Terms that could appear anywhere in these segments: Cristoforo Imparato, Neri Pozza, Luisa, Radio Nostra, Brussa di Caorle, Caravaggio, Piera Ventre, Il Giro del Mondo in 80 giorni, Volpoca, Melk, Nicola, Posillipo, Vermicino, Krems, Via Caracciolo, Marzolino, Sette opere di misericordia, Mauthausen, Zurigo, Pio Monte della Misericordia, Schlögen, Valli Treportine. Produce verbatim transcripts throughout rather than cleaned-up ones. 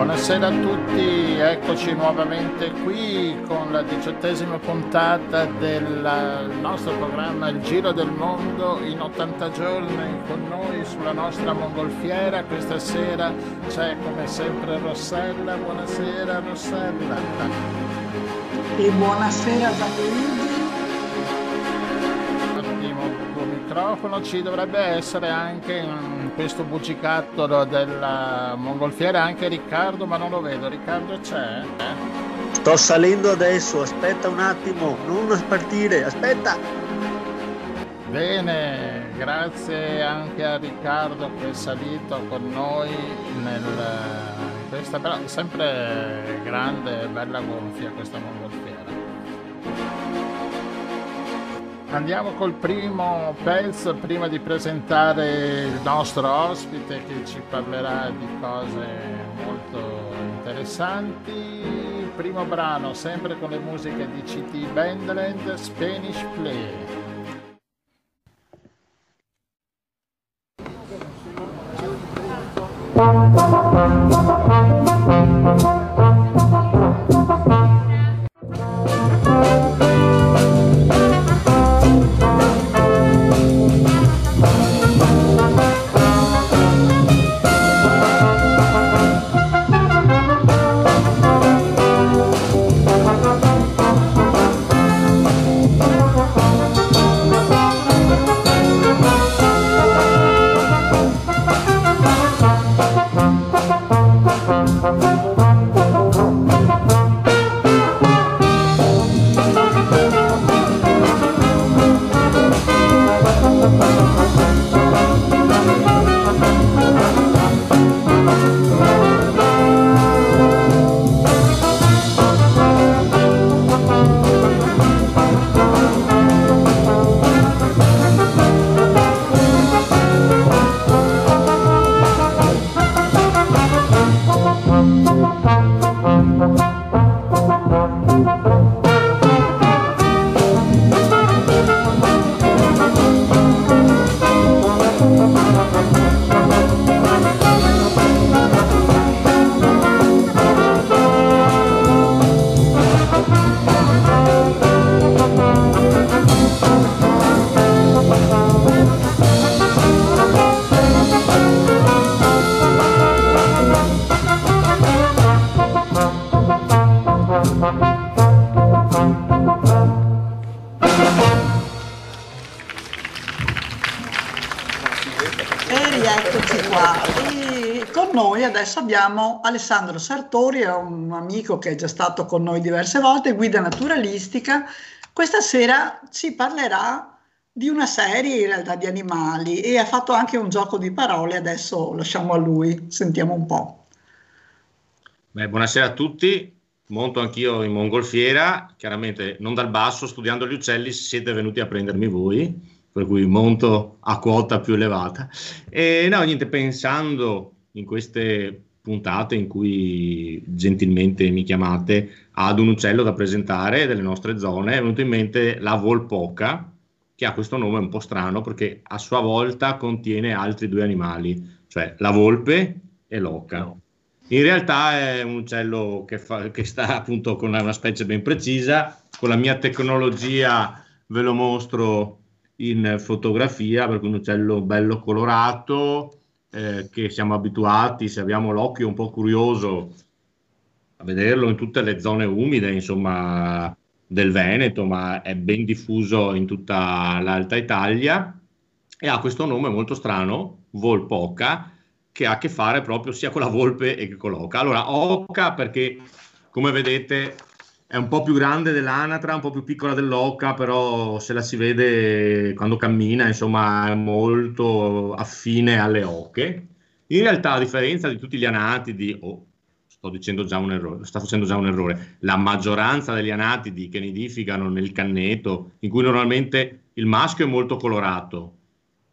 Buonasera a tutti, eccoci nuovamente qui con la diciottesima puntata del nostro programma Il Giro del Mondo in ottanta giorni. Con noi sulla nostra mongolfiera questa sera c'è come sempre Rossella. Buonasera Rossella. E buonasera da tutti. Microfono ci dovrebbe essere anche in questo bucicattolo della mongolfiera anche Riccardo, ma non lo vedo. Riccardo c'è? Eh? Sto salendo adesso, aspetta un attimo, non partire, aspetta! Bene, grazie anche a Riccardo che è salito con noi nel, questa però, sempre grande e bella gonfia questa mongolfiera. Andiamo col primo pezzo prima di presentare il nostro ospite che ci parlerà di cose molto interessanti. Primo brano, sempre con le musiche di C T Bandland, Spanish Play. Adesso abbiamo Alessandro Sartori, è un amico che è già stato con noi diverse volte, guida naturalistica. Questa sera ci parlerà di una serie in realtà di animali e ha fatto anche un gioco di parole, adesso lasciamo a lui, sentiamo un po'. Beh, buonasera a tutti, monto anch'io in mongolfiera, chiaramente non dal basso, studiando gli uccelli siete venuti a prendermi voi, per cui monto a quota più elevata. E no, niente, pensando in queste puntate in cui gentilmente mi chiamate ad un uccello da presentare delle nostre zone, è venuto in mente la Volpoca, che ha questo nome un po' strano perché a sua volta contiene altri due animali, cioè la volpe e l'oca. In realtà è un uccello che, fa, che sta appunto con una specie ben precisa. Con la mia tecnologia ve lo mostro in fotografia, perché un uccello bello colorato, Eh, che siamo abituati, se abbiamo l'occhio un po' curioso, a vederlo in tutte le zone umide insomma del Veneto, ma è ben diffuso in tutta l'Alta Italia, e ha questo nome molto strano, Volpoca, che ha a che fare proprio sia con la volpe che con l'oca. Allora, oca perché, come vedete, è un po' più grande dell'anatra, un po' più piccola dell'oca, però se la si vede quando cammina, insomma, è molto affine alle oche. In realtà, a differenza di tutti gli anatidi o sto dicendo già un errore, sta facendo già un errore, la maggioranza degli anatidi che nidificano nel canneto, in cui normalmente il maschio è molto colorato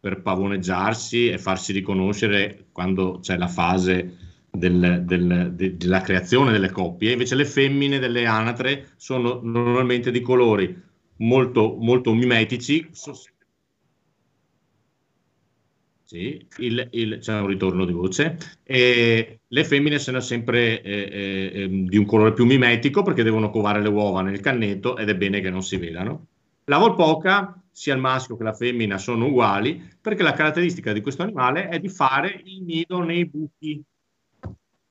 per pavoneggiarsi e farsi riconoscere quando c'è la fase del, del, de, della creazione delle coppie, invece le femmine delle anatre sono normalmente di colori molto, molto mimetici. Sì, il, il, c'è un ritorno di voce. E le femmine sono sempre eh, eh, di un colore più mimetico perché devono covare le uova nel canneto ed è bene che non si vedano. La volpoca, sia il maschio che la femmina sono uguali, perché la caratteristica di questo animale è di fare il nido nei buchi.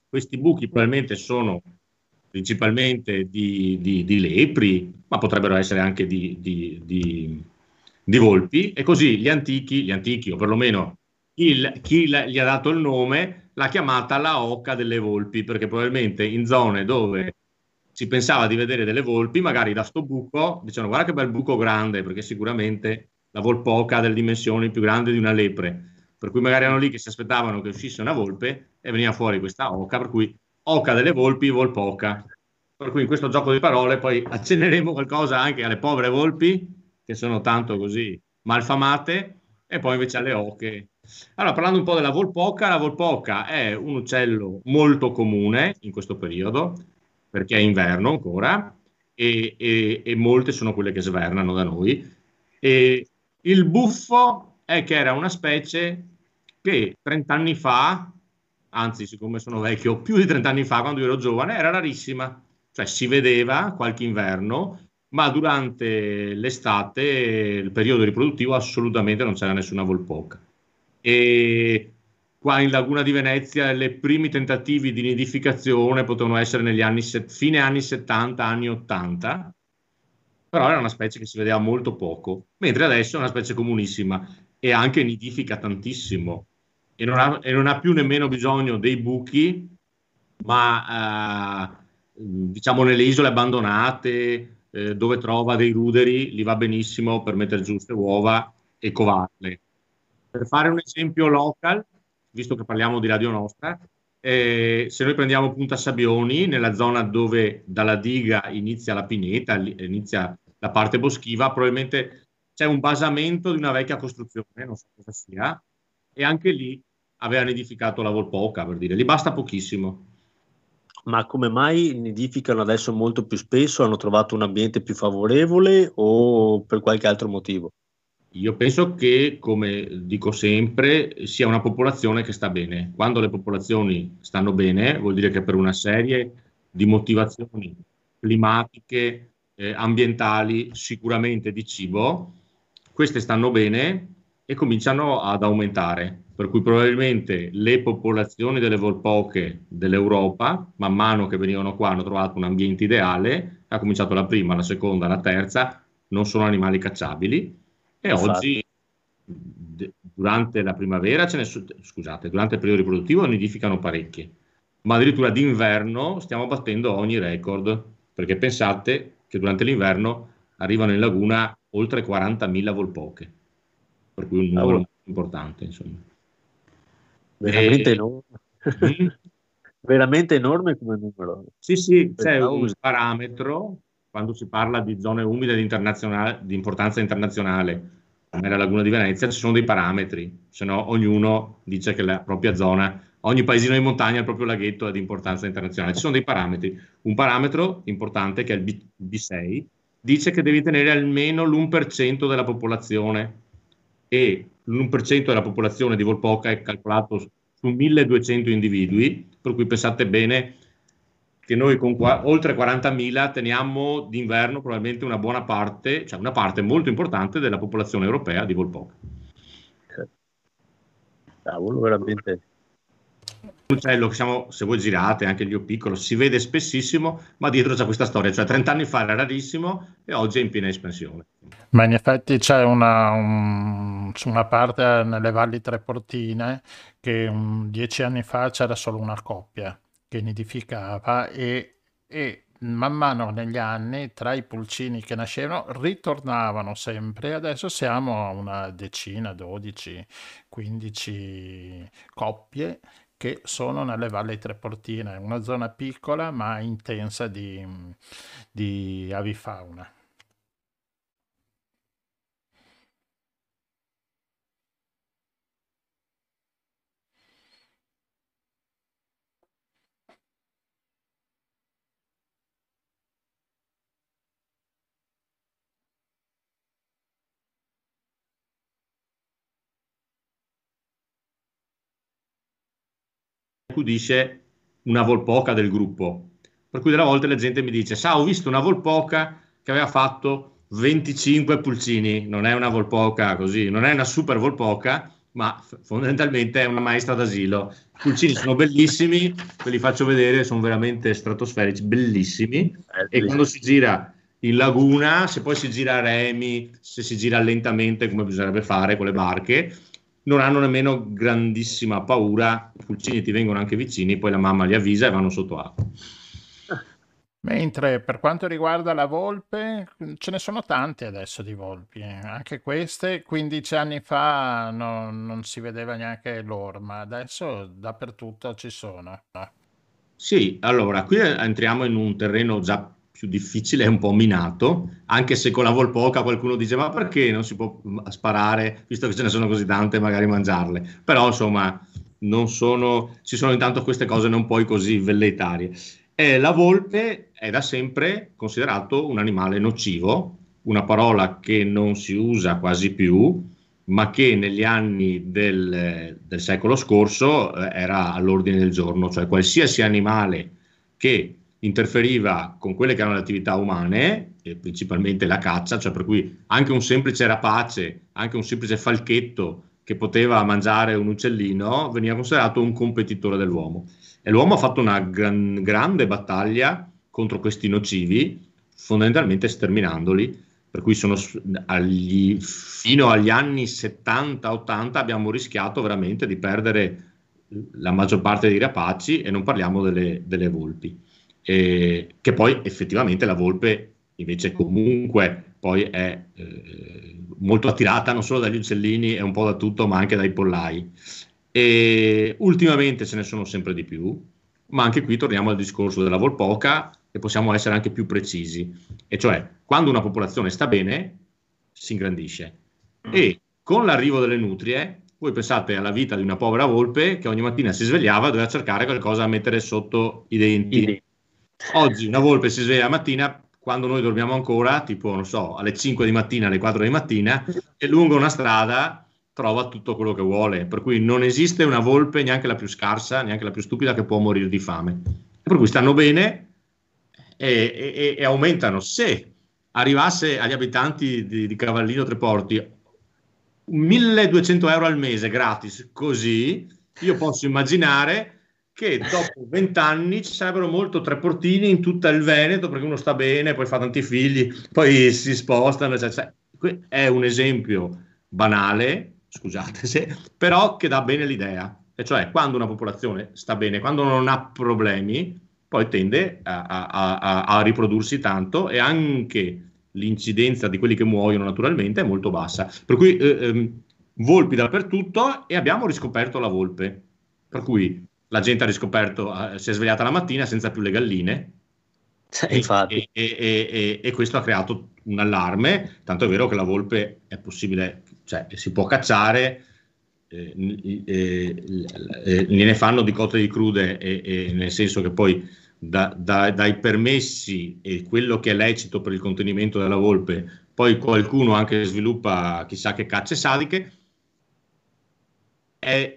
Questi buchi probabilmente sono principalmente di, di, di lepri, ma potrebbero essere anche di, di, di, di volpi, e così gli antichi, gli antichi o perlomeno Il, chi la, gli ha dato il nome l'ha chiamata la oca delle volpi, perché probabilmente in zone dove si pensava di vedere delle volpi, magari da sto buco dicevano guarda che bel buco grande, perché sicuramente la volpoca ha delle dimensioni più grandi di una lepre, per cui magari erano lì che si aspettavano che uscisse una volpe e veniva fuori questa oca, per cui oca delle volpi, volpoca. Per cui in questo gioco di parole poi accenneremo qualcosa anche alle povere volpi, che sono tanto così malfamate, e poi invece alle oche. Allora, parlando un po' della volpoca, la volpoca è un uccello molto comune in questo periodo, perché è inverno ancora, e, e, e molte sono quelle che svernano da noi. E il buffo è che era una specie che trent'anni fa, anzi siccome sono vecchio, più di trent'anni fa, quando ero giovane, era rarissima, cioè si vedeva qualche inverno, ma durante l'estate, il periodo riproduttivo, assolutamente non c'era nessuna volpoca. E qua in Laguna di Venezia i primi tentativi di nidificazione potevano essere negli anni fine anni settanta, anni ottanta, però era una specie che si vedeva molto poco, mentre adesso è una specie comunissima e anche nidifica tantissimo e non ha, e non ha più nemmeno bisogno dei buchi, ma eh, diciamo nelle isole abbandonate eh, dove trova dei ruderi li va benissimo per mettere giù le uova e covarle. Per fare un esempio local, visto che parliamo di Radio Nostra, eh, se noi prendiamo Punta Sabioni, nella zona dove dalla diga inizia la pineta, inizia la parte boschiva, probabilmente c'è un basamento di una vecchia costruzione, non so cosa sia, e anche lì avevano nidificato la volpoca, per dire, gli basta pochissimo. Ma come mai nidificano adesso molto più spesso? Hanno trovato un ambiente più favorevole o per qualche altro motivo? Io penso che, come dico sempre, sia una popolazione che sta bene. Quando le popolazioni stanno bene, vuol dire che per una serie di motivazioni climatiche, eh, ambientali, sicuramente di cibo, queste stanno bene e cominciano ad aumentare. Per cui probabilmente le popolazioni delle volpoche dell'Europa, man mano che venivano qua, hanno trovato un ambiente ideale, ha cominciato la prima, la seconda, la terza, non sono animali cacciabili. E oggi, durante la primavera, ce ne, scusate, durante il periodo riproduttivo nidificano parecchi, ma addirittura d'inverno stiamo battendo ogni record, perché pensate che durante l'inverno arrivano in laguna oltre quarantamila volpoche, per cui un numero allora. importante, insomma. Veramente, e... enorme. Mm? Veramente enorme come numero. Sì, sì, c'è un parametro. Quando si parla di zone umide di, di importanza internazionale, come la Laguna di Venezia, ci sono dei parametri, se no ognuno dice che la propria zona, ogni paesino di montagna, il proprio laghetto è di importanza internazionale. Ci sono dei parametri. Un parametro importante, che è il B sei, dice che devi tenere almeno l'uno per cento della popolazione, e l'uno per cento della popolazione di volpoca è calcolato su milleduecento individui, per cui pensate bene che noi con qua, oltre quarantamila teniamo d'inverno probabilmente una buona parte, cioè una parte molto importante della popolazione europea di volpoca. Cavolo, veramente. Un uccello che siamo, se voi girate, anche il mio piccolo, si vede spessissimo, ma dietro c'è questa storia, cioè trent'anni fa era rarissimo e oggi è in piena espansione. Ma in effetti c'è una, un, una parte nelle Valli Treportine che um, dieci anni fa c'era solo una coppia che nidificava e, e man mano negli anni tra i pulcini che nascevano ritornavano sempre, adesso siamo a una decina, dodici, quindici coppie che sono nelle Valli Treportine, una zona piccola ma intensa di, di avifauna. Dice una volpoca del gruppo, per cui delle volte la gente mi dice: sa, ho visto una volpoca che aveva fatto venticinque pulcini. Non è una volpoca così, non è una super volpoca, ma fondamentalmente è una maestra d'asilo. I pulcini sono bellissimi, ve li faccio vedere, sono veramente stratosferici, bellissimi. E quando si gira in laguna, se poi si gira a remi, se si gira lentamente come bisognerebbe fare con le barche, non hanno nemmeno grandissima paura, i pulcini ti vengono anche vicini, poi la mamma li avvisa e vanno sotto acqua. Mentre per quanto riguarda la volpe, ce ne sono tante adesso di volpi, anche queste quindici anni fa no, non si vedeva neanche l'orma, adesso dappertutto ci sono. Sì, allora, qui entriamo in un terreno già più difficile, è un po' minato, anche se con la volpoca qualcuno dice: ma perché non si può sparare, visto che ce ne sono così tante, magari mangiarle. Però insomma non sono, ci sono intanto queste cose non poi così velleitarie. E la volpe è da sempre considerato un animale nocivo, una parola che non si usa quasi più, ma che negli anni del, del secolo scorso era all'ordine del giorno, cioè qualsiasi animale che interferiva con quelle che erano le attività umane, e principalmente la caccia, cioè per cui anche un semplice rapace, anche un semplice falchetto che poteva mangiare un uccellino, veniva considerato un competitore dell'uomo. E l'uomo ha fatto una gran, grande battaglia contro questi nocivi, fondamentalmente sterminandoli, per cui sono agli, fino agli anni settanta ottanta abbiamo rischiato veramente di perdere la maggior parte dei rapaci, e non parliamo delle, delle volpi. Eh, che poi effettivamente la volpe invece comunque poi è eh, molto attirata non solo dagli uccellini e un po' da tutto, ma anche dai pollai, e ultimamente ce ne sono sempre di più, ma anche qui torniamo al discorso della volpoca e possiamo essere anche più precisi, e cioè quando una popolazione sta bene si ingrandisce, mm. e con l'arrivo delle nutrie voi pensate alla vita di una povera volpe che ogni mattina si svegliava e doveva cercare qualcosa da mettere sotto i denti, I oggi una volpe si sveglia la mattina, quando noi dormiamo ancora, tipo non so, alle cinque di mattina, alle quattro di mattina, e lungo una strada trova tutto quello che vuole, per cui non esiste una volpe, neanche la più scarsa, neanche la più stupida, che può morire di fame, per cui stanno bene e, e, e aumentano. Se arrivasse agli abitanti di, di Cavallino Treporti milleduecento euro al mese gratis, così, io posso immaginare che dopo vent'anni ci sarebbero molto treportini in tutto il Veneto, perché uno sta bene, poi fa tanti figli, poi si spostano, eccetera. È un esempio banale, scusate se, però che dà bene l'idea, e cioè quando una popolazione sta bene, quando non ha problemi, poi tende a, a, a, a riprodursi tanto, e anche l'incidenza di quelli che muoiono naturalmente è molto bassa. Per cui eh, eh, volpi dappertutto, e abbiamo riscoperto la volpe, per cui la gente ha riscoperto, eh, si è svegliata la mattina senza più le galline, sì, infatti. E, e, e, e questo ha creato un allarme, tanto è vero che la volpe è possibile, cioè si può cacciare, eh, eh, eh, ne fanno di cotte di crude, eh, eh, nel senso che poi da, da, dai permessi e quello che è lecito per il contenimento della volpe, poi qualcuno anche sviluppa chissà che cacce sadiche. È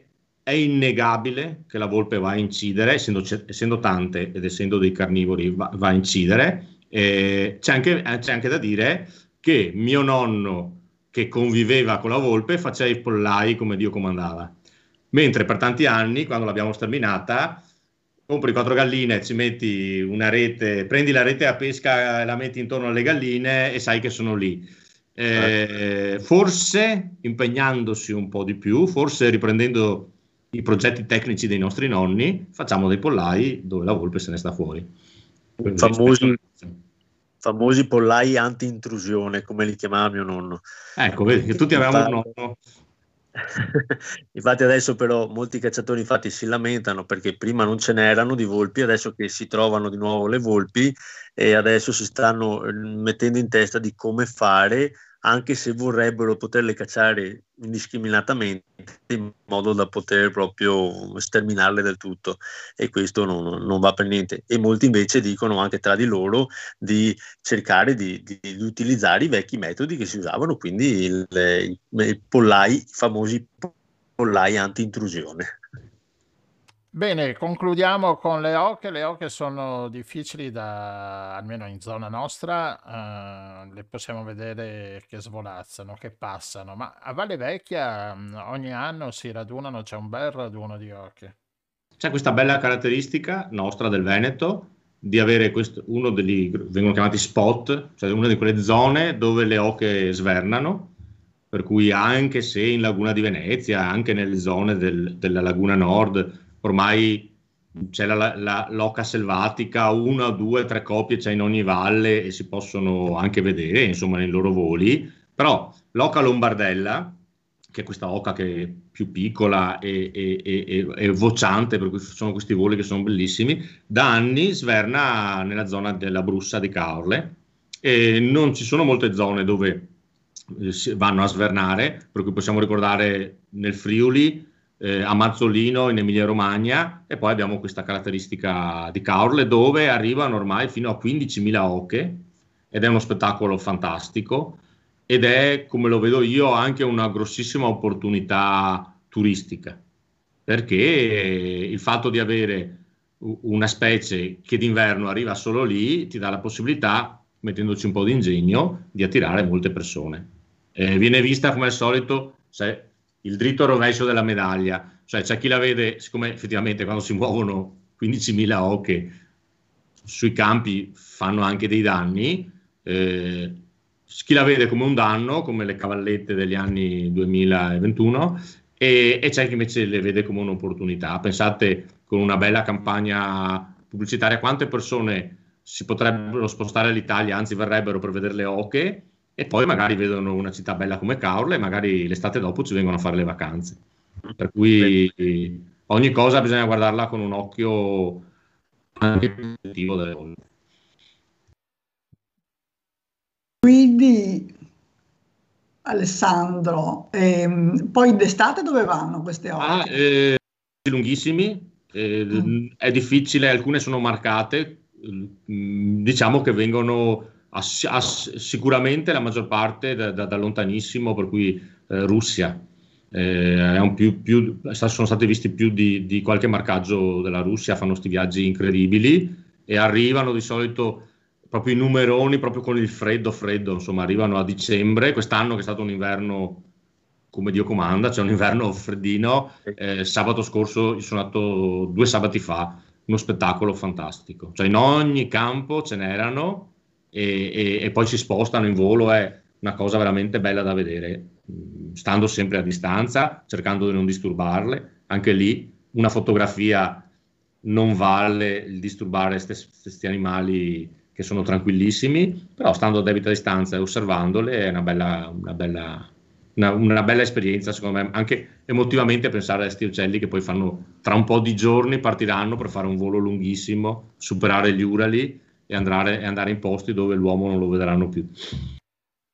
È innegabile che la volpe va a incidere, essendo, essendo tante ed essendo dei carnivori, va, va a incidere. Eh, c'è anche, anche da dire che mio nonno, che conviveva con la volpe, faceva i pollai come Dio comandava, mentre per tanti anni, quando l'abbiamo sterminata, compri quattro galline, ci metti una rete, prendi la rete a pesca e la metti intorno alle galline e sai che sono lì. Eh, forse impegnandosi un po' di più, forse riprendendo i progetti tecnici dei nostri nonni, facciamo dei pollai dove la volpe se ne sta fuori. Famosi, famosi pollai anti-intrusione, come li chiamava mio nonno. Ecco, vedi che tutti avevamo un nonno Infatti adesso però molti cacciatori infatti si lamentano perché prima non ce n'erano di volpi, adesso che si trovano di nuovo le volpi e adesso si stanno mettendo in testa di come fare, anche se vorrebbero poterle cacciare indiscriminatamente in modo da poter proprio sterminarle del tutto, e questo non, non va per niente. E molti invece dicono anche tra di loro di cercare di, di, di utilizzare i vecchi metodi che si usavano, quindi il, il pollai, i famosi pollai anti-intrusione. Bene, concludiamo con le oche. Le oche sono difficili da, almeno in zona nostra, eh, le possiamo vedere che svolazzano, che passano, ma a Valle Vecchia ogni anno si radunano, c'è un bel raduno di oche. C'è questa bella caratteristica nostra del Veneto di avere questo, uno degli, vengono chiamati spot, cioè una di quelle zone dove le oche svernano, per cui anche se in Laguna di Venezia, anche nelle zone del, della Laguna Nord, ormai c'è la, la, l'oca selvatica, una, due, tre coppie c'è in ogni valle e si possono anche vedere, insomma, nei loro voli. Però l'oca lombardella, che è questa oca che è più piccola e, e, e, e vociante, per cui sono questi voli che sono bellissimi, da anni sverna nella zona della Brussa di Caorle, e non ci sono molte zone dove vanno a svernare, per cui possiamo ricordare nel Friuli, Eh, a Marzolino in Emilia-Romagna, e poi abbiamo questa caratteristica di Caorle dove arrivano ormai fino a quindicimila oche, ed è uno spettacolo fantastico ed è, come lo vedo io, anche una grossissima opportunità turistica, perché il fatto di avere una specie che d'inverno arriva solo lì ti dà la possibilità, mettendoci un po' di ingegno, di attirare molte persone. Eh, viene vista come al solito, se il dritto rovescio della medaglia, cioè c'è chi la vede, siccome effettivamente quando si muovono quindicimila oche sui campi fanno anche dei danni, eh, chi la vede come un danno, come le cavallette degli anni duemilaventuno, e, e c'è chi invece le vede come un'opportunità. Pensate, con una bella campagna pubblicitaria, quante persone si potrebbero spostare all'Italia, anzi verrebbero per vedere le oche, e poi magari vedono una città bella come Caorle e magari l'estate dopo ci vengono a fare le vacanze. Per cui ogni cosa bisogna guardarla con un occhio anche positivo delle volte. Quindi, Alessandro, ehm, poi d'estate dove vanno queste ore? Ah, eh, lunghissimi, eh, mm. È difficile, alcune sono marcate, diciamo che vengono... Ass- ass- sicuramente la maggior parte da, da, da lontanissimo, per cui eh, Russia, eh, è un più, più, sono stati visti più di, di qualche marcaggio della Russia, fanno questi viaggi incredibili e arrivano di solito proprio i numeroni, proprio con il freddo freddo, insomma arrivano a dicembre. Quest'anno che è stato un inverno come Dio comanda, cioè un inverno freddino, eh, sabato scorso io sono andato due sabati fa, uno spettacolo fantastico, cioè in ogni campo ce n'erano. E, e, e poi si spostano in volo, è una cosa veramente bella da vedere, stando sempre a distanza, cercando di non disturbarle. Anche lì una fotografia non vale il disturbare questi animali che sono tranquillissimi, però stando a debita distanza e osservandole è una bella, una bella, una, una bella esperienza, secondo me, anche emotivamente, pensare a questi uccelli che poi fanno, tra un po' di giorni partiranno per fare un volo lunghissimo, superare gli Urali e andare, andare in posti dove l'uomo non lo vedranno più.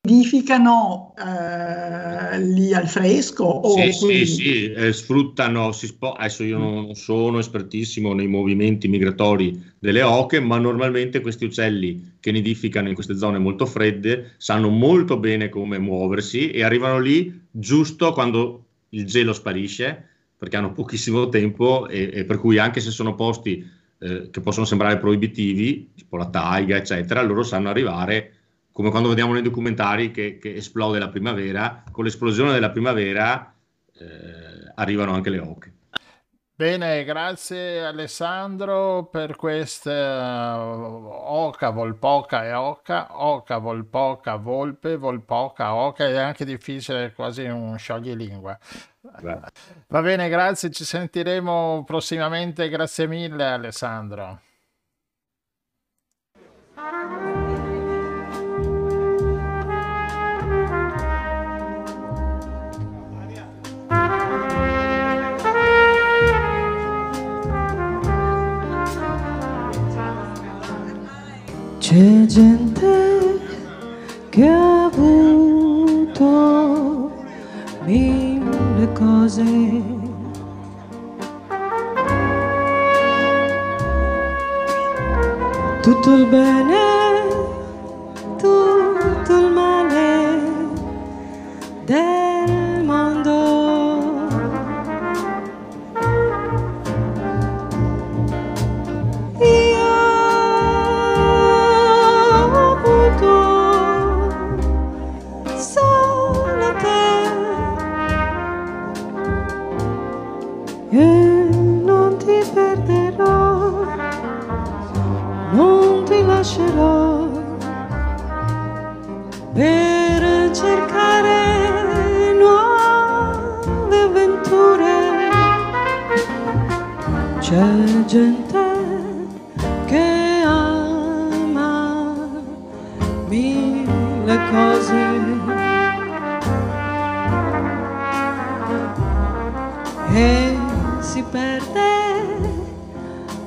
Nidificano eh, lì al fresco? O sì, sì, sì, eh, sfruttano, si spo- adesso io non sono espertissimo nei movimenti migratori delle oche, ma normalmente questi uccelli che nidificano in queste zone molto fredde sanno molto bene come muoversi e arrivano lì giusto quando il gelo sparisce, perché hanno pochissimo tempo e, e per cui anche se sono posti Eh, che possono sembrare proibitivi, tipo la taiga eccetera, loro sanno arrivare, come quando vediamo nei documentari che, che esplode la primavera, con l'esplosione della primavera eh, arrivano anche le oche. Bene, grazie Alessandro per questa oca, volpoca e oca, oca, volpoca, volpe, volpoca, oca, è anche difficile, quasi un scioglilingua. Va bene, grazie, ci sentiremo prossimamente, grazie mille Alessandro. C'è gente che ha avuto mille cose, tutto il bene, tutto il male del mondo. Io ho avuto solo te e non ti perderò, non ti lascerò. Per cercare nuove avventure c'è gente che ama mille cose, e si perde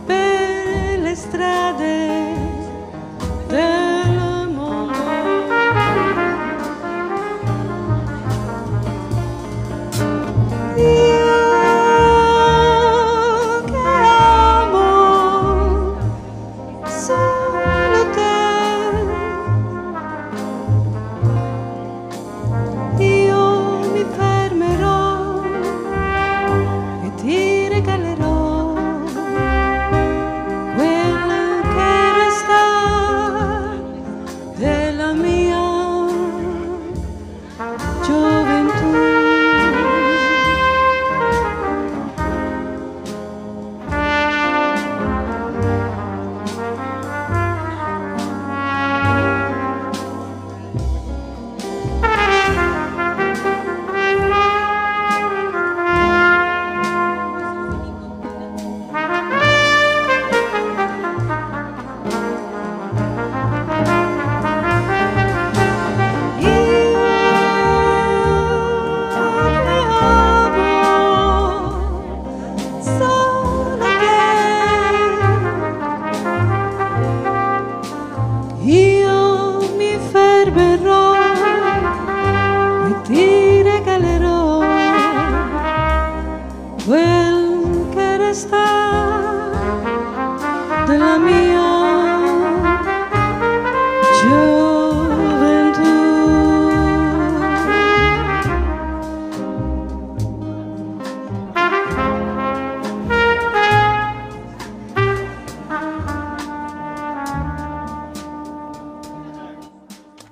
per le strade del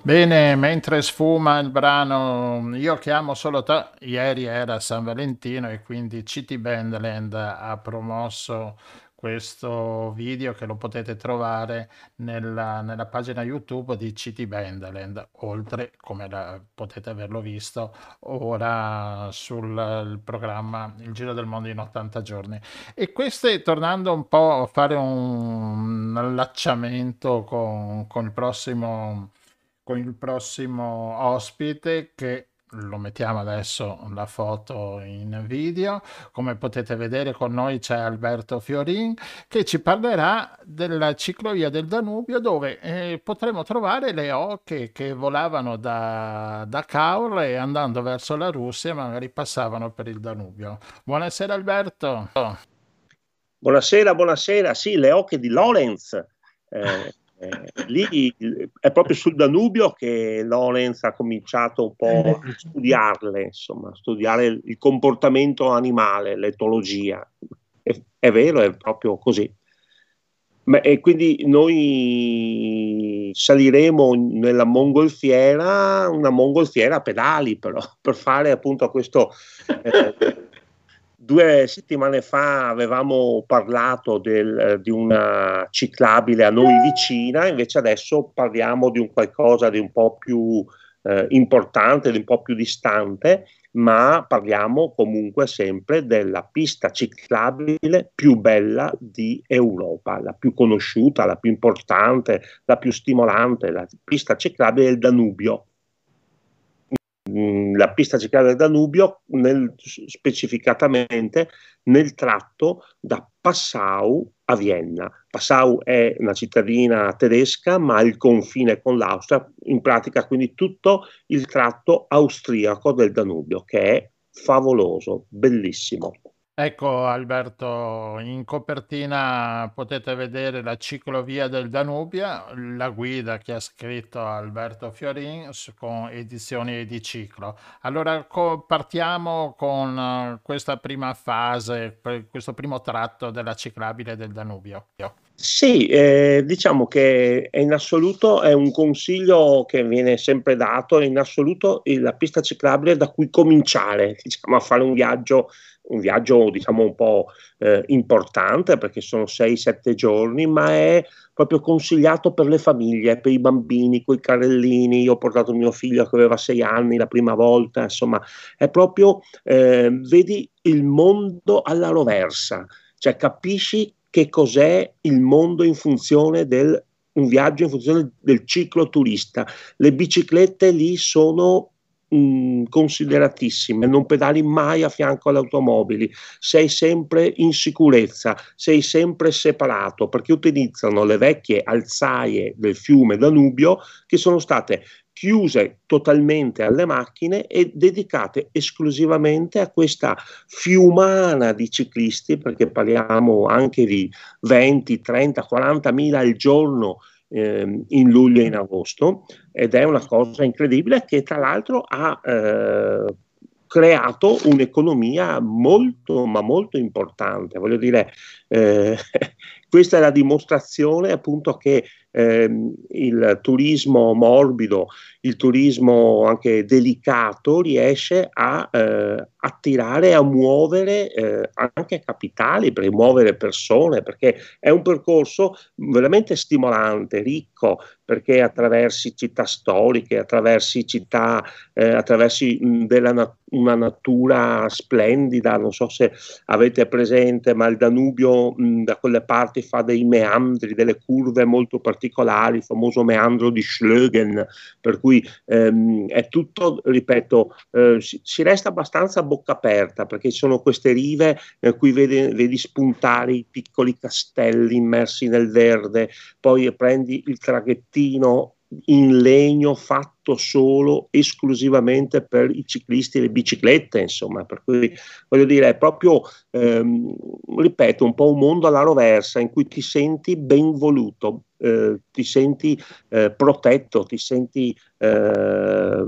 Bene, mentre sfuma il brano Io che amo solo te, ieri era San Valentino e quindi C T Bandland ha promosso questo video che lo potete trovare nella, nella pagina YouTube di C T Bandland, oltre, come la, potete averlo visto ora sul il programma Il Giro del Mondo in ottanta giorni. E queste, tornando un po' a fare un, un allacciamento con, con il prossimo... con il prossimo ospite, che lo mettiamo adesso la foto in video. Come potete vedere con noi c'è Alberto Fiorin, che ci parlerà della ciclovia del Danubio, dove eh, potremo trovare le oche che volavano da, da Caorle e andando verso la Russia magari passavano per il Danubio. Buonasera Alberto. Buonasera, buonasera. Sì, le oche di Lorenz. Eh. Eh, lì è proprio sul Danubio che Lorenz ha cominciato un po' a studiarle, insomma, a studiare il comportamento animale, l'etologia. È, è vero, è proprio così. Ma, e quindi noi saliremo nella Mongolfiera, una Mongolfiera a pedali, però, per fare appunto questo. Eh, Due settimane fa avevamo parlato del, di una ciclabile a noi vicina, invece adesso parliamo di un qualcosa di un po' più eh, importante, di un po' più distante, ma parliamo comunque sempre della pista ciclabile più bella di Europa, la più conosciuta, la più importante, la più stimolante, la pista ciclabile del Danubio. mh, la pista ciclabile del Danubio, nel, specificatamente nel tratto da Passau a Vienna. Passau è una cittadina tedesca, ma ha il confine con l'Austria, in pratica quindi tutto il tratto austriaco del Danubio, che è favoloso, bellissimo. Ecco Alberto, in copertina potete vedere la ciclovia del Danubio, la guida che ha scritto Alberto Fiorin con Edizioni di Ciclo. Allora co- partiamo con questa prima fase, questo primo tratto della ciclabile del Danubio. Sì, eh, diciamo che in assoluto è un consiglio che viene sempre dato, in assoluto la pista ciclabile da cui cominciare, diciamo, a fare un viaggio un viaggio diciamo un po' eh, importante, perché sono sei sette giorni, ma è proprio consigliato per le famiglie, per i bambini, coi carrellini. Io ho portato mio figlio che aveva sei anni la prima volta, insomma è proprio, eh, vedi il mondo alla roversa, cioè capisci che cos'è il mondo in funzione del, un viaggio in funzione del cicloturista. Le biciclette lì sono consideratissime, non pedali mai a fianco alle automobili, sei sempre in sicurezza, sei sempre separato, perché utilizzano le vecchie alzaie del fiume Danubio che sono state chiuse totalmente alle macchine e dedicate esclusivamente a questa fiumana di ciclisti, perché parliamo anche di venti, trenta, quaranta mila al giorno in luglio e in agosto, ed è una cosa incredibile che tra l'altro ha eh, creato un'economia molto ma molto importante. Voglio dire, eh, questa è la dimostrazione appunto che eh, il turismo morbido, il turismo anche delicato riesce a eh, attirare, a muovere eh, anche capitali, per muovere persone, perché è un percorso veramente stimolante, ricco, perché attraversi città storiche, attraversi città, eh, attraversi della nat- una natura splendida. Non so se avete presente, ma il Danubio mh, da quelle parti fa dei meandri, delle curve molto particolari, il famoso meandro di Schlögen, per cui ehm, è tutto, ripeto, eh, si, si resta abbastanza bocca aperta, perché ci sono queste rive in cui vedi, vedi spuntare i piccoli castelli immersi nel verde, poi prendi il traghettino in legno fatto solo esclusivamente per i ciclisti e le biciclette, insomma, per cui voglio dire è proprio, ehm, ripeto, un po' un mondo alla roversa in cui ti senti ben voluto, eh, ti senti eh, protetto, ti senti eh,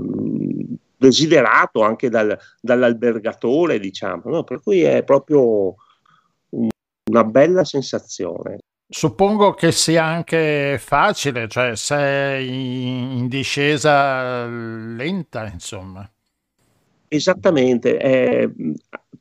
desiderato anche dal, dall'albergatore, diciamo, no? Per cui è proprio un, una bella sensazione. Suppongo che sia anche facile, cioè sei in discesa lenta, insomma. Esattamente, eh,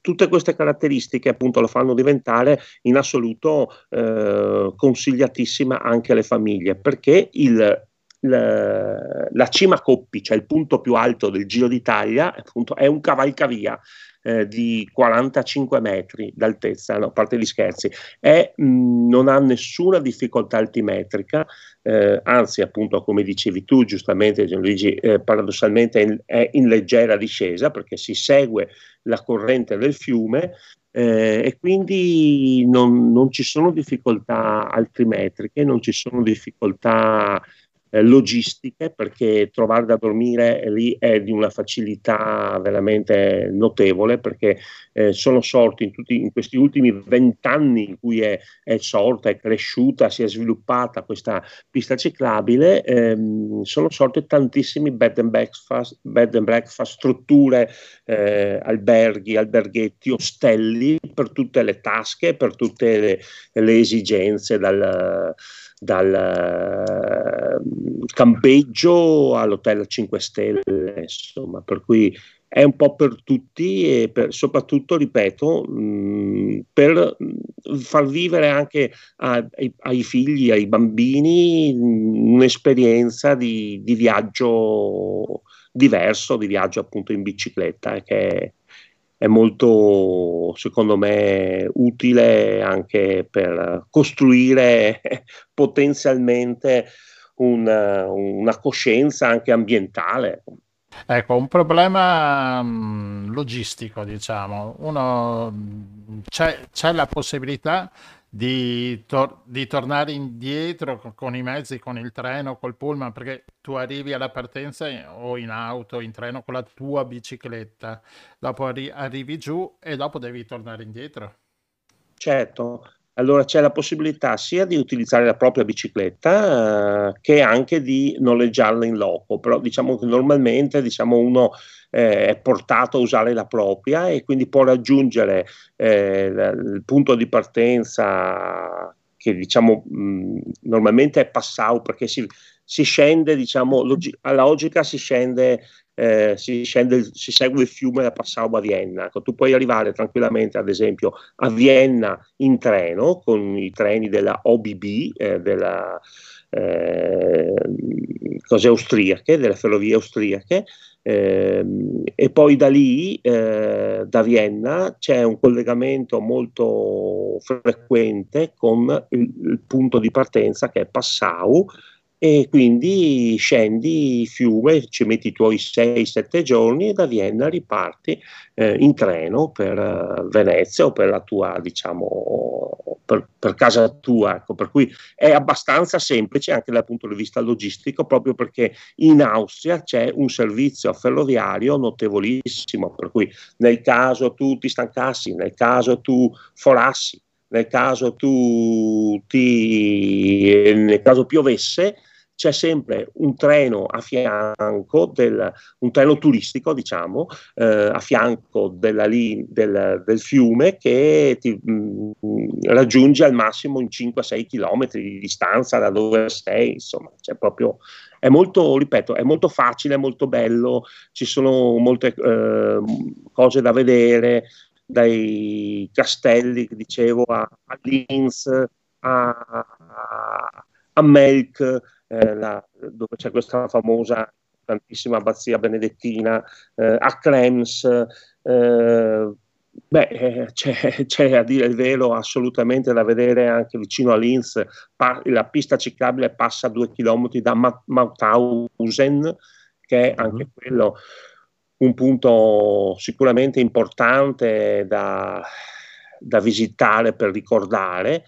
tutte queste caratteristiche appunto lo fanno diventare in assoluto eh, consigliatissima anche alle famiglie, perché il La, la cima Coppi, cioè il punto più alto del Giro d'Italia, appunto, è un cavalcavia eh, di quarantacinque metri d'altezza, no, a parte gli scherzi, e mh, non ha nessuna difficoltà altimetrica, eh, anzi appunto come dicevi tu giustamente Gianluigi, eh, paradossalmente è in, è in leggera discesa perché si segue la corrente del fiume. Eh, e quindi non, non ci sono difficoltà altimetriche, non ci sono difficoltà eh, logistiche, perché trovare da dormire lì è di una facilità veramente notevole, perché eh, sono sorti in, tutti, in questi ultimi vent'anni in cui è, è sorta, è cresciuta, si è sviluppata questa pista ciclabile, ehm, sono sorti tantissimi bed and breakfast, bed and breakfast strutture, eh, alberghi, alberghetti, ostelli per tutte le tasche, per tutte le, le esigenze, dal, dal campeggio all'hotel cinque stelle, insomma, per cui è un po' per tutti e per, soprattutto, ripeto, mh, per far vivere anche a, ai, ai figli, ai bambini mh, un'esperienza di, di viaggio diverso, di viaggio appunto in bicicletta, eh, che è è molto, secondo me, utile anche per costruire potenzialmente una, una coscienza anche ambientale. Ecco, un problema mh, logistico, diciamo. Uno, c'è, c'è la possibilità di, tor- di tornare indietro con i mezzi, con il treno, col pullman, perché tu arrivi alla partenza in, o in auto, in treno, con la tua bicicletta, dopo arri- arrivi giù e dopo devi tornare indietro. Certo, allora c'è la possibilità sia di utilizzare la propria bicicletta eh, che anche di noleggiarla in loco, però diciamo che normalmente diciamo uno eh, è portato a usare la propria e quindi può raggiungere eh, il punto di partenza che diciamo mh, normalmente è Passau, perché si, si scende, diciamo, log- alla logica si scende, eh, si scende, si segue il fiume da Passau a Vienna. Ecco, tu puoi arrivare tranquillamente, ad esempio, a Vienna in treno, con i treni della O B B, eh, della, eh, cose austriache, delle ferrovie austriache, eh, e poi da lì, eh, da Vienna, c'è un collegamento molto frequente con il, il punto di partenza che è Passau, e quindi scendi il fiume, ci metti i tuoi sei sette giorni e da Vienna riparti eh, in treno per uh, Venezia o per la tua, diciamo, per, per casa tua, ecco. Per cui è abbastanza semplice anche dal punto di vista logistico, proprio perché in Austria c'è un servizio ferroviario notevolissimo, per cui nel caso tu ti stancassi, nel caso tu forassi, nel caso tu ti, nel caso piovesse, c'è sempre un treno a fianco, del, un treno turistico, diciamo, eh, a fianco della lin- del, del fiume che ti mh, raggiunge al massimo in cinque sei km di distanza da dove sei, insomma, c'è proprio, è molto, ripeto, è molto facile, è molto bello, ci sono molte eh, cose da vedere, dai castelli, dicevo, a, a Linz, a, a, a Melk, eh, la, dove c'è questa famosa tantissima abbazia benedettina, eh, a Krems, eh, beh, c'è, c'è a dire il vero assolutamente da vedere anche vicino a Linz, pa- la pista ciclabile passa a due chilometri da Ma- Mauthausen, che è anche mm. quello un punto sicuramente importante da, da visitare per ricordare,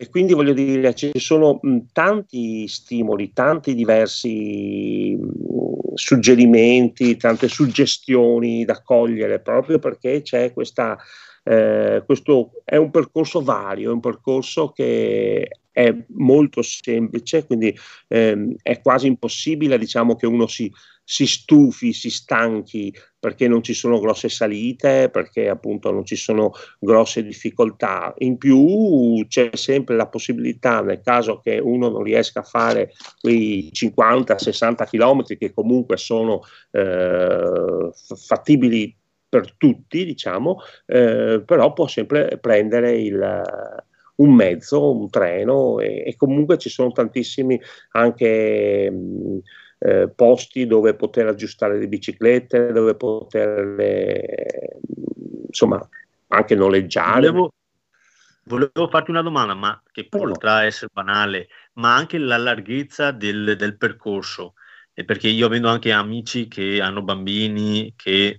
e quindi voglio dire ci sono mh, tanti stimoli, tanti diversi mh, suggerimenti, tante suggestioni da cogliere, proprio perché c'è questa, eh, questo è un percorso vario, è un percorso che è molto semplice, quindi ehm, è quasi impossibile, diciamo, che uno si si stufi, si stanchi, perché non ci sono grosse salite, perché appunto non ci sono grosse difficoltà. In più c'è sempre la possibilità, nel caso che uno non riesca a fare quei cinquanta sessanta chilometri che comunque sono eh, fattibili per tutti, diciamo, eh, però può sempre prendere il un mezzo, un treno, e, e comunque ci sono tantissimi anche mh, eh, posti dove poter aggiustare le biciclette, dove poter insomma anche noleggiare. Volevo, volevo farti una domanda, ma che Però. potrà essere banale, ma anche la larghezza del, del percorso, e perché io avendo anche amici che hanno bambini che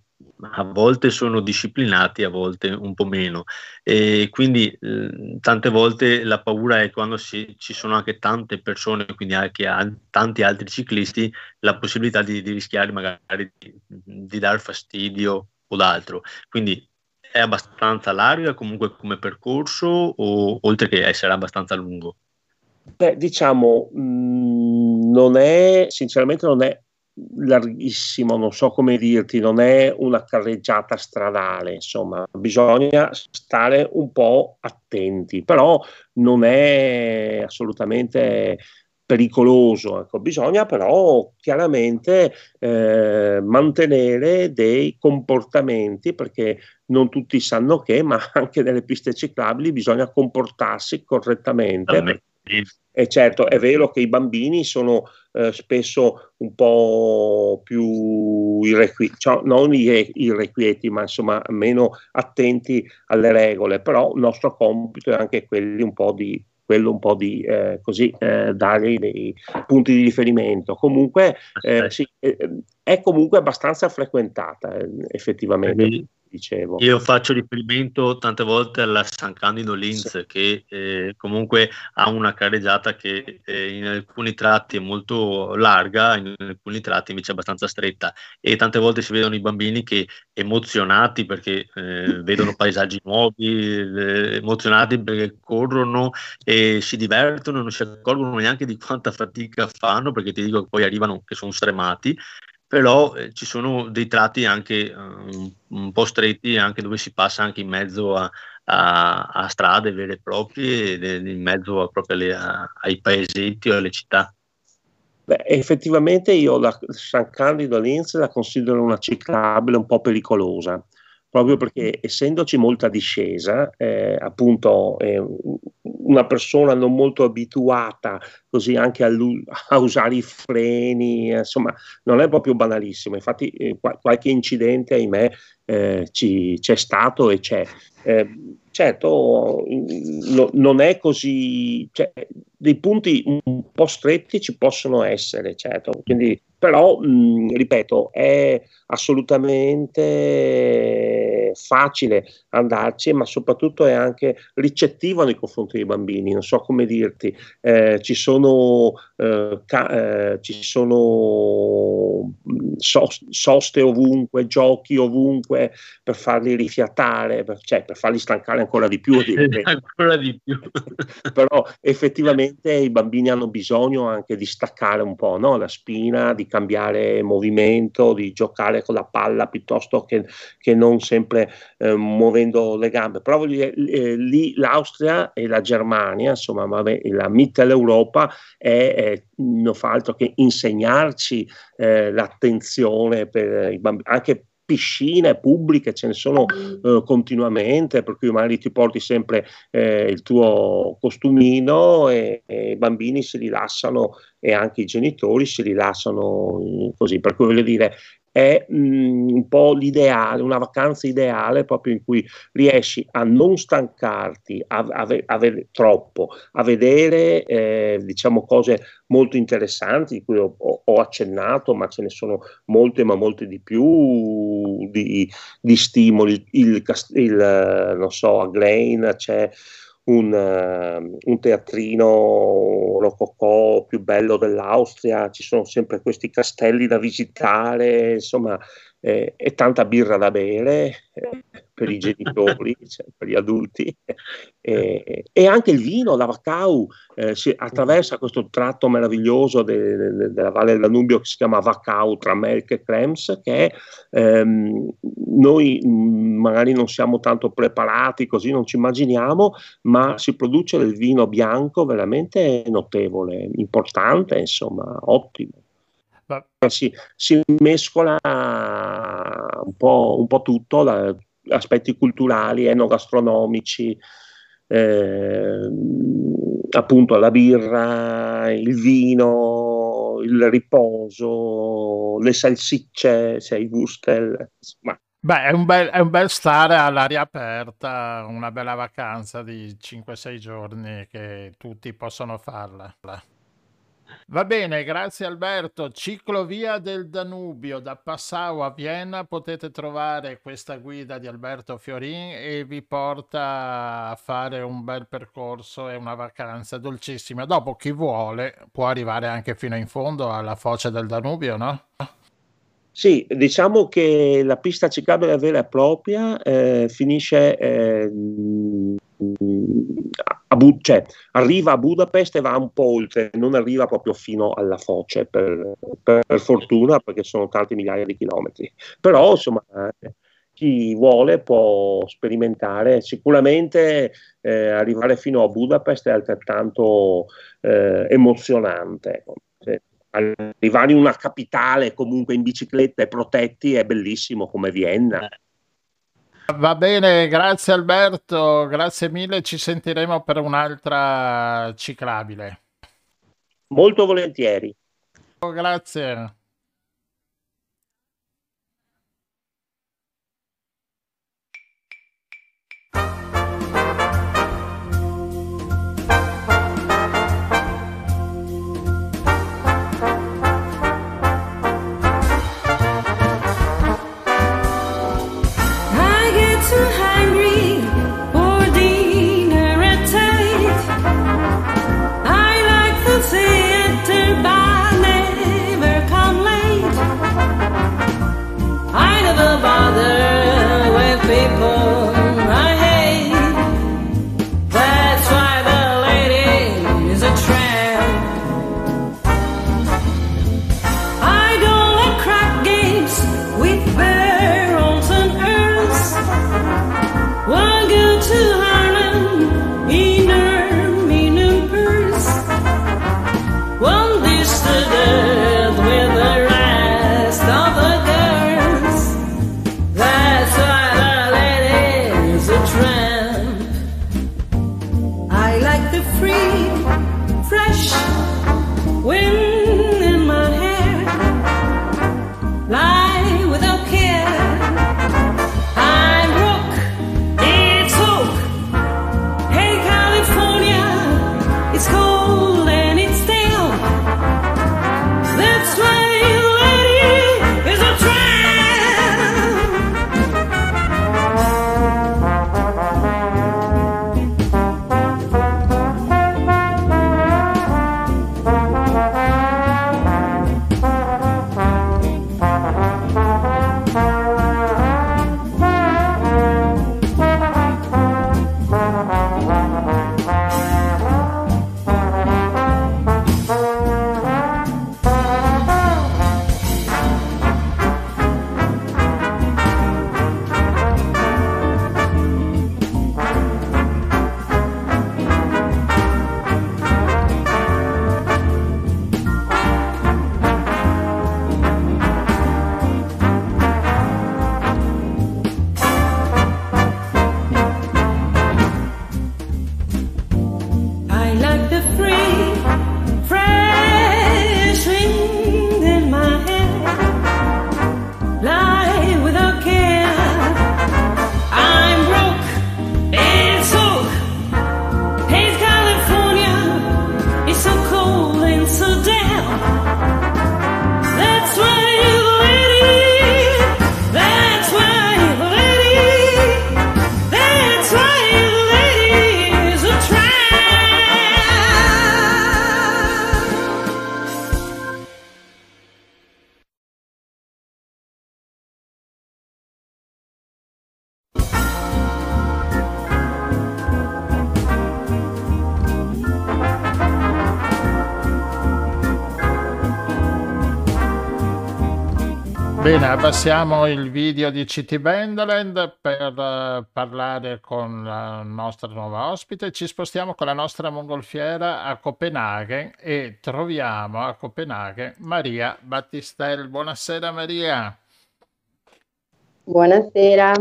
a volte sono disciplinati, a volte un po' meno, e quindi eh, tante volte la paura è quando si, ci sono anche tante persone, quindi anche al, tanti altri ciclisti, la possibilità di, di rischiare magari di, di dar fastidio o d'altro. Quindi è abbastanza larga comunque come percorso, o oltre che essere abbastanza lungo? Beh, diciamo mh, non è, sinceramente non è larghissimo, non so come dirti, non è una carreggiata stradale, insomma, bisogna stare un po' attenti, però non è assolutamente pericoloso, ecco. Bisogna però chiaramente eh, mantenere dei comportamenti, perché non tutti sanno che, ma anche nelle piste ciclabili bisogna comportarsi correttamente. E certo, è vero che i bambini sono eh, spesso un po' più irrequieti, cioè non irrequieti, ma insomma meno attenti alle regole, però il nostro compito è anche quelli un po' di quello un po' di eh, così eh, dare dei punti di riferimento. Comunque eh, sì, è comunque abbastanza frequentata eh, effettivamente. Quindi, dicevo, io faccio riferimento tante volte alla San Candido Linz, sì, che eh, comunque ha una carreggiata che eh, in alcuni tratti è molto larga, in alcuni tratti invece è abbastanza stretta, e tante volte si vedono i bambini che emozionati perché eh, vedono paesaggi nuovi, eh, emozionati perché corrono e si divertono, non si accorgono neanche di quanta fatica fanno, perché ti dico che poi arrivano che sono stremati. Però eh, ci sono dei tratti anche um, un po' stretti, anche dove si passa anche in mezzo a, a, a strade vere e proprie, ed in mezzo a, proprio alle, a, ai paesetti o alle città. Beh, effettivamente io la San Candido Linz la considero una ciclabile un po' pericolosa, proprio perché essendoci molta discesa, eh, appunto eh, una persona non molto abituata così anche a, a usare i freni, insomma non è proprio banalissimo, infatti eh, qu- qualche incidente ahimè eh, ci, c'è stato e c'è. Eh, certo no, non è così, cioè, dei punti un po' stretti ci possono essere, certo, quindi, però mh, ripeto, è assolutamente facile andarci, ma soprattutto è anche ricettivo nei confronti dei bambini, non so come dirti, eh, ci sono eh, ca- eh, ci sono so- soste ovunque, giochi ovunque per farli rifiatare, per, cioè per farli stancare ancora di più, ancora di più. Però effettivamente i bambini hanno bisogno anche di staccare un po', no? La spina, di cambiare movimento, di giocare con la palla piuttosto che, che non sempre eh, muovendo le gambe. Però voglio dire, eh, lì l'Austria e la Germania, insomma vabbè, la Mitteleuropa è, è, non fa altro che insegnarci eh, l'attenzione per i bambini, anche piscine pubbliche ce ne sono eh, continuamente, per cui magari ti porti sempre eh, il tuo costumino e, e i bambini si rilassano e anche i genitori si rilassano così, per cui voglio dire è mh, un po' l'ideale, una vacanza ideale proprio in cui riesci a non stancarti a, a, ve, a ve, troppo, a vedere eh, diciamo cose molto interessanti di cui ho, ho accennato, ma ce ne sono molte, ma molte di più di, di stimoli. Il, il non so, a Glein c'è Un, un teatrino rococò più bello dell'Austria, ci sono sempre questi castelli da visitare, insomma, eh, e tanta birra da bere eh, per i genitori, cioè, per gli adulti, eh, e anche il vino. La Wachau eh, si attraversa questo tratto meraviglioso de, de, de, della Valle del Danubio che si chiama Wachau tra Melk e Krems, che ehm, noi mh, magari non siamo tanto preparati, così non ci immaginiamo, ma si produce del vino bianco veramente notevole, importante, insomma, ottimo. Si, si mescola un po', un po' tutto, la, aspetti culturali, enogastronomici, eh, appunto la birra, il vino, il riposo, le salsicce, cioè i gustel, insomma. Beh, è un, bel, è un bel stare all'aria aperta, una bella vacanza di cinque sei giorni che tutti possono farla. Va bene, grazie Alberto. Ciclovia del Danubio, da Passau a Vienna, potete trovare questa guida di Alberto Fiorin e vi porta a fare un bel percorso e una vacanza dolcissima. Dopo, chi vuole può arrivare anche fino in fondo alla foce del Danubio, no? Sì, diciamo che la pista ciclabile vera e propria eh, finisce eh, a Bu- cioè, arriva a Budapest e va un po' oltre, non arriva proprio fino alla foce per, per, per fortuna, perché sono tanti migliaia di chilometri, però insomma eh, chi vuole può sperimentare sicuramente. Eh, arrivare fino a Budapest è altrettanto eh, emozionante. Sì. Arrivare in una capitale comunque in bicicletta e protetti è bellissimo, come Vienna. Va bene, grazie Alberto, grazie mille, ci sentiremo per un'altra ciclabile. Molto volentieri. Grazie. crushed to death with the rest of the girls. That's why the lady's a tramp. I like the free, fresh wind in my hair. Lie without care. I'm broke, it's hook. Hey California, it's cold and it's stale. That's why your lady is a Bene, abbassiamo il video di C T Bandland per uh, parlare con la nostra nuova ospite. Ci spostiamo con la nostra mongolfiera a Copenaghen e troviamo a Copenaghen Maria Battistel. Buonasera Maria. Buonasera.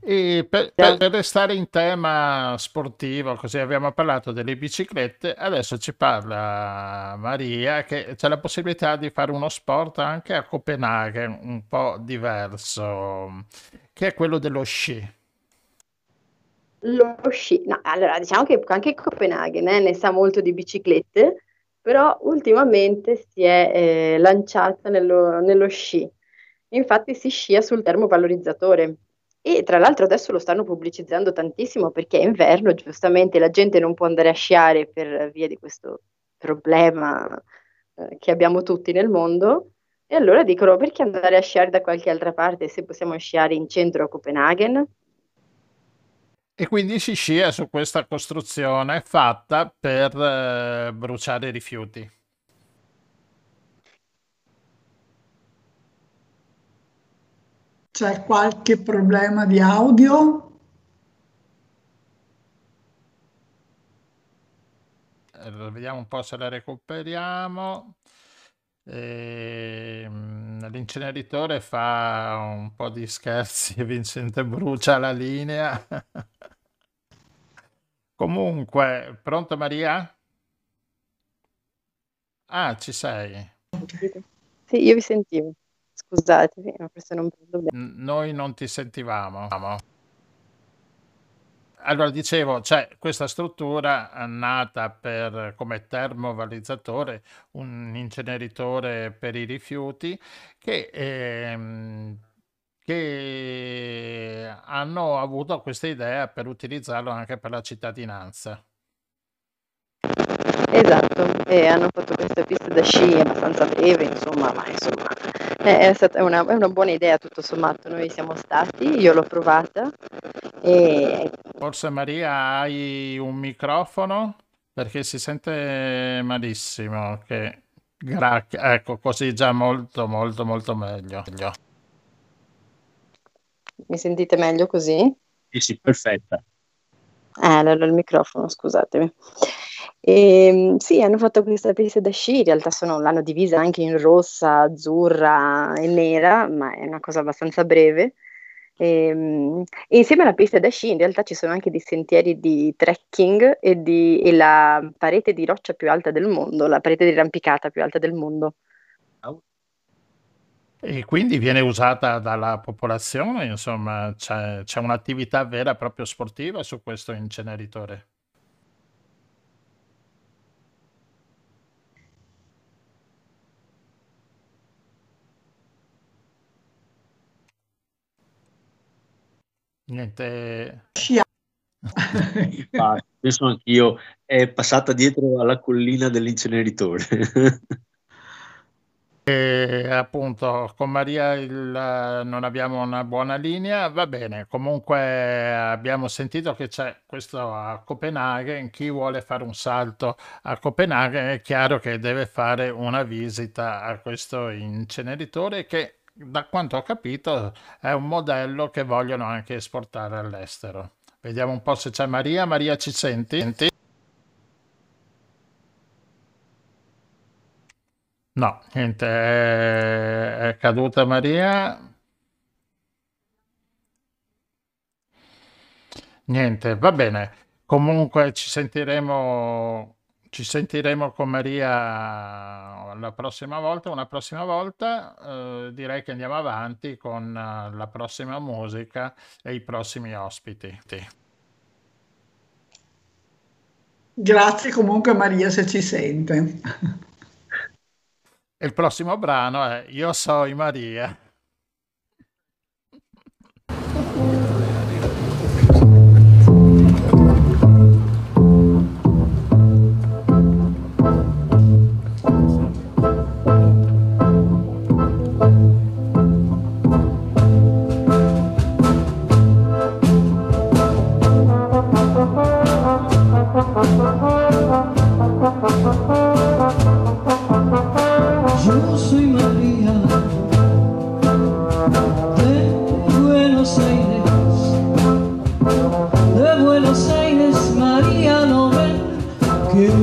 E per, per, per restare in tema sportivo, così abbiamo parlato delle biciclette, adesso ci parla Maria che c'è la possibilità di fare uno sport anche a Copenaghen un po' diverso, che è quello dello sci. Lo sci, no, allora diciamo che anche Copenaghen eh, ne sa molto di biciclette, però ultimamente si è eh, lanciata nello, nello sci, infatti si scia sul termovalorizzatore. E tra l'altro adesso lo stanno pubblicizzando tantissimo perché è inverno, giustamente la gente non può andare a sciare per via di questo problema eh, che abbiamo tutti nel mondo, e allora dicono perché andare a sciare da qualche altra parte se possiamo sciare in centro a Copenaghen? E quindi si scia su questa costruzione fatta per eh, bruciare i rifiuti. C'è qualche problema di audio? Allora, vediamo un po' se la recuperiamo. Ehm, l'inceneritore fa un po' di scherzi e Vincente brucia la linea. Comunque, pronto Maria? Ah, ci sei. Sì, io vi sentivo. Scusate, ma questo non prendo bene. Noi non ti sentivamo. Allora, dicevo, c'è questa struttura nata per, come termovalorizzatore, un inceneritore per i rifiuti, che, eh, che hanno avuto questa idea per utilizzarlo anche per la cittadinanza. Esatto, e hanno fatto questa pista da sci abbastanza breve, insomma, ma insomma è stata una, è una buona idea tutto sommato, noi siamo stati, io l'ho provata. E... Forse Maria hai un microfono perché si sente malissimo, che gra... ecco così già molto molto molto meglio. Mi sentite meglio così? Sì, sì, perfetta. Ah, allora il microfono, scusatemi. E, sì, hanno fatto questa pista da sci, in realtà sono, l'hanno divisa anche in rossa, azzurra e nera, ma è una cosa abbastanza breve. E, e insieme alla pista da sci in realtà ci sono anche dei sentieri di trekking e, di, e la parete di roccia più alta del mondo, la parete di arrampicata più alta del mondo. E quindi viene usata dalla popolazione, insomma c'è, c'è un'attività vera e proprio sportiva su questo inceneritore? Niente. Ah, penso anch'io, è passata dietro alla collina dell'inceneritore. E appunto con Maria il, non abbiamo una buona linea, va bene, comunque abbiamo sentito che c'è questo a Copenaghen. Chi vuole fare un salto a Copenaghen è chiaro che deve fare una visita a questo inceneritore che, da quanto ho capito, è un modello che vogliono anche esportare all'estero. Vediamo un po' se c'è Maria. Maria, ci senti? Senti? No, niente, è caduta Maria. Niente, va bene. Comunque ci sentiremo... Ci sentiremo con Maria la prossima volta, una prossima volta. Eh, direi che andiamo avanti con la prossima musica e i prossimi ospiti. Grazie comunque Maria se ci sente. Il prossimo brano è Io Soy Maria.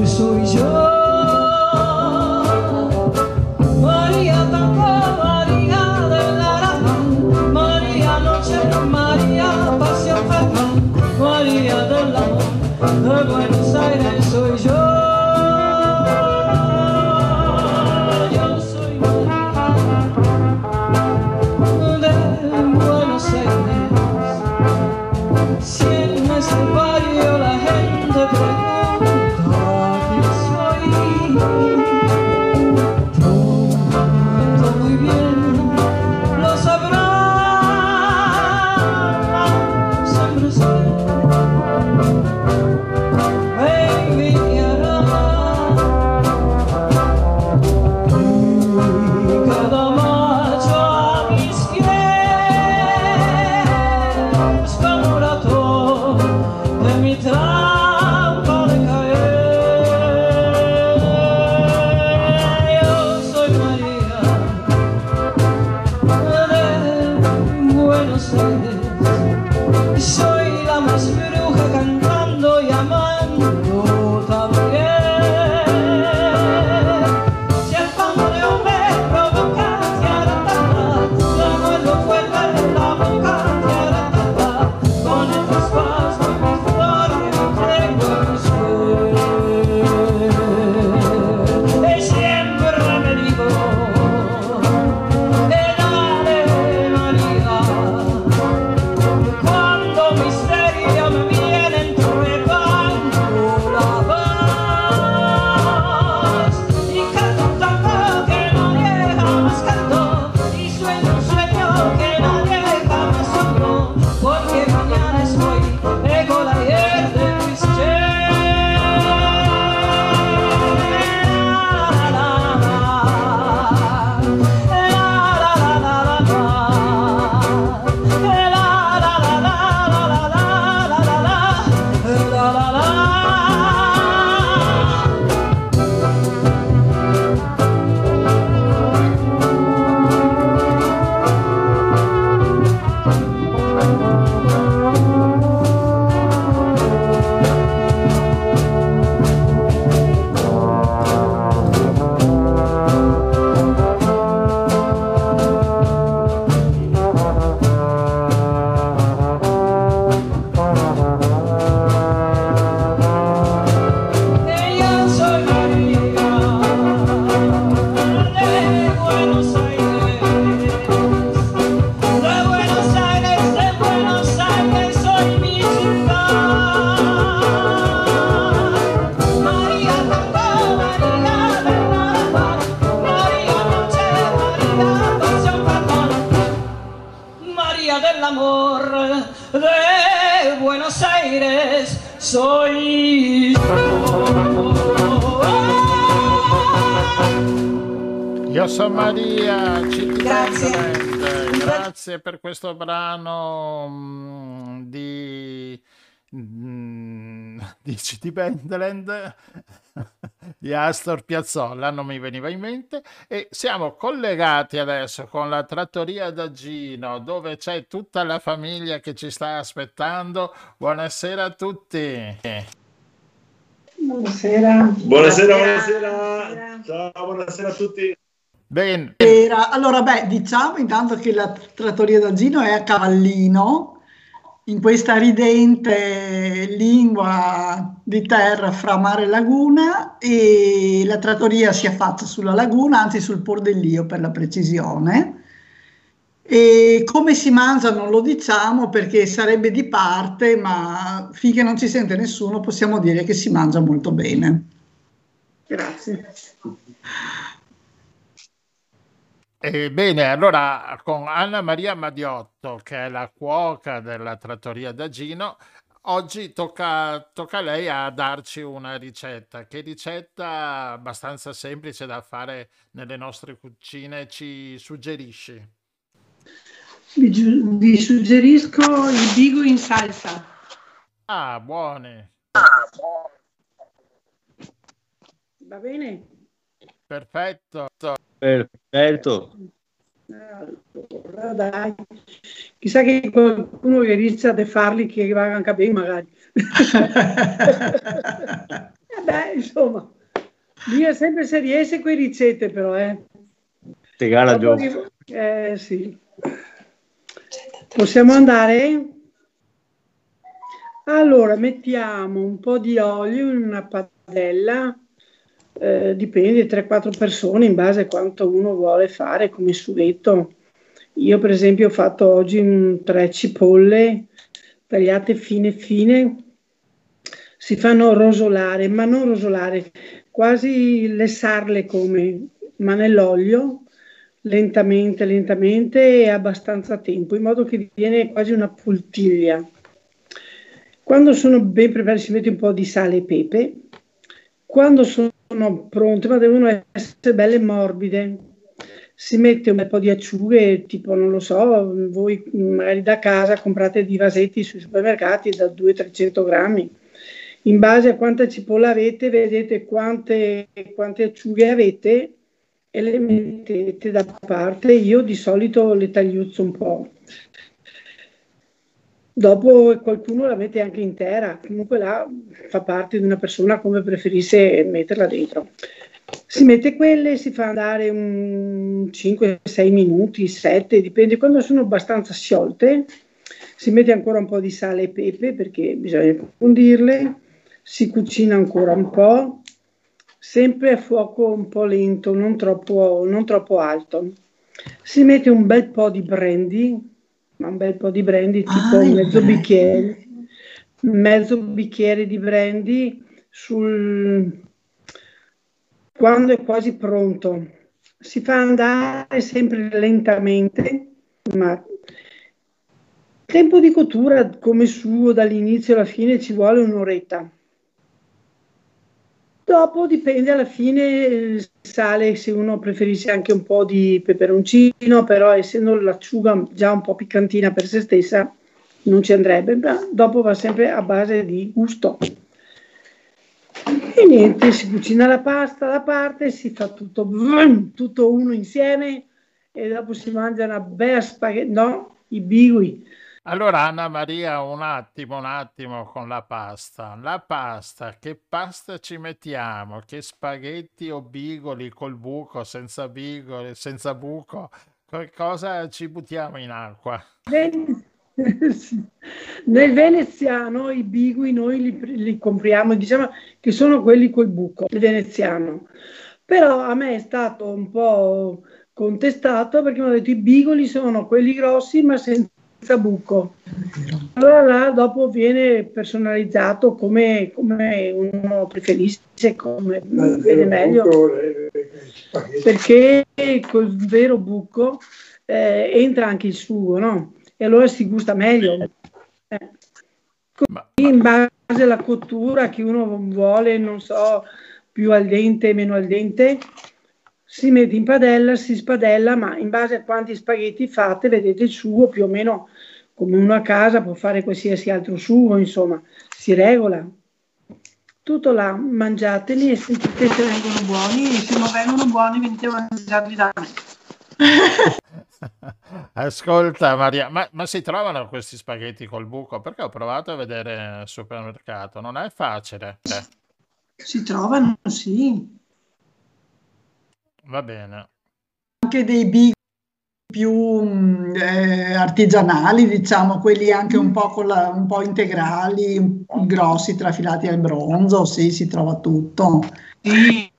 Soy yo, yo soy María. Aires soy yo. Io sono Maria, C T Bandland. Grazie per questo brano di, di C T Bandland di Astor Piazzolla, non mi veniva in mente. E siamo collegati adesso con la Trattoria da Gino, dove c'è tutta la famiglia che ci sta aspettando. Buonasera a tutti. Buonasera. Buonasera, buonasera. Buonasera. Ciao, buonasera a tutti. Bene. Allora, beh, diciamo intanto che la Trattoria da Gino è a Cavallino, in questa ridente lingua di terra fra mare e laguna, e la trattoria si affaccia sulla laguna, anzi sul Pordelio per la precisione. E come si mangia non lo diciamo perché sarebbe di parte, ma finché non ci sente nessuno possiamo dire che si mangia molto bene. Grazie. Eh, bene, allora con Anna Maria Madiotto, che è la cuoca della Trattoria da Gino, oggi tocca, tocca a lei a darci una ricetta. Che ricetta abbastanza semplice da fare nelle nostre cucine ci suggerisci? Vi, vi suggerisco il bigoli in salsa. Ah, buone. Ah, buone. Va bene? Perfetto. Perfetto. Allora, dai. Chissà che qualcuno inizia a farli che va anche bene magari. Vabbè, insomma. Io sempre se riesce quelle ricette però, eh. Te gara gioco. Eh sì. Possiamo andare? Allora, mettiamo un po' di olio in una padella. Eh, dipende, tre quattro persone in base a quanto uno vuole fare come sughetto. Io per esempio ho fatto oggi un, tre cipolle tagliate fine fine, si fanno rosolare, ma non rosolare, quasi lessarle come, ma nell'olio, lentamente lentamente e abbastanza tempo, in modo che viene quasi una poltiglia. Quando sono ben preparate si mette un po' di sale e pepe. Quando sono sono pronte, ma devono essere belle morbide. Si mette un po' di acciughe, tipo non lo so, voi magari da casa comprate di vasetti sui supermercati da duecento trecento grammi. In base a quanta cipolla avete, vedete quante, quante acciughe avete e le mettete da parte. Io di solito le tagliuzzo un po'. Dopo qualcuno la mette anche intera, comunque là fa parte di una persona come preferisse metterla dentro. Si mette quelle, si fa andare un cinque sei minuti, sette, dipende, quando sono abbastanza sciolte. Si mette ancora un po' di sale e pepe perché bisogna condirle, si cucina ancora un po', sempre a fuoco un po' lento, non troppo, non troppo alto. Si mette un bel po' di brandy, ma un bel po' di brandy, tipo ah, mezzo bicchiere, mezzo bicchiere di brandy sul... quando è quasi pronto. Si fa andare sempre lentamente, ma tempo di cottura come suo dall'inizio alla fine ci vuole un'oretta. Dopo dipende, alla fine sale se uno preferisce anche un po' di peperoncino, però essendo l'acciuga già un po' piccantina per se stessa non ci andrebbe, ma dopo va sempre a base di gusto. E niente, si cucina la pasta da parte, si fa tutto, tutto uno insieme e dopo si mangia una bella spaghetti, no, i bigoli. Allora Anna Maria, un attimo, un attimo con la pasta. La pasta, che pasta ci mettiamo? Che spaghetti o bigoli col buco, senza bigoli, senza buco? Cosa ci buttiamo in acqua? Nel veneziano i bigoli noi li, li compriamo, diciamo che sono quelli col buco, il veneziano. Però a me è stato un po' contestato perché mi hanno detto i bigoli sono quelli grossi ma senza buco. Allora là dopo viene personalizzato come, come uno preferisce, come viene meglio, perché col vero buco eh, entra anche il sugo, no? E allora si gusta meglio. Eh. così in base alla cottura che uno vuole, non so, più al dente, meno al dente, si mette in padella, si spadella, ma in base a quanti spaghetti fate, vedete il sugo più o meno, come uno a casa può fare qualsiasi altro sugo, insomma, si regola. Tutto là, mangiateli e sentite se vengono buoni, e se non vengono buoni venite a mangiarli da me. Ascolta Maria, ma, ma si trovano questi spaghetti col buco? Perché ho provato a vedere al supermercato, non è facile. Si trovano, sì. Va bene. Anche dei big più eh, artigianali, diciamo, quelli anche un po', con la, un po' integrali, un po' grossi, trafilati al bronzo, sì, si trova tutto. Sì,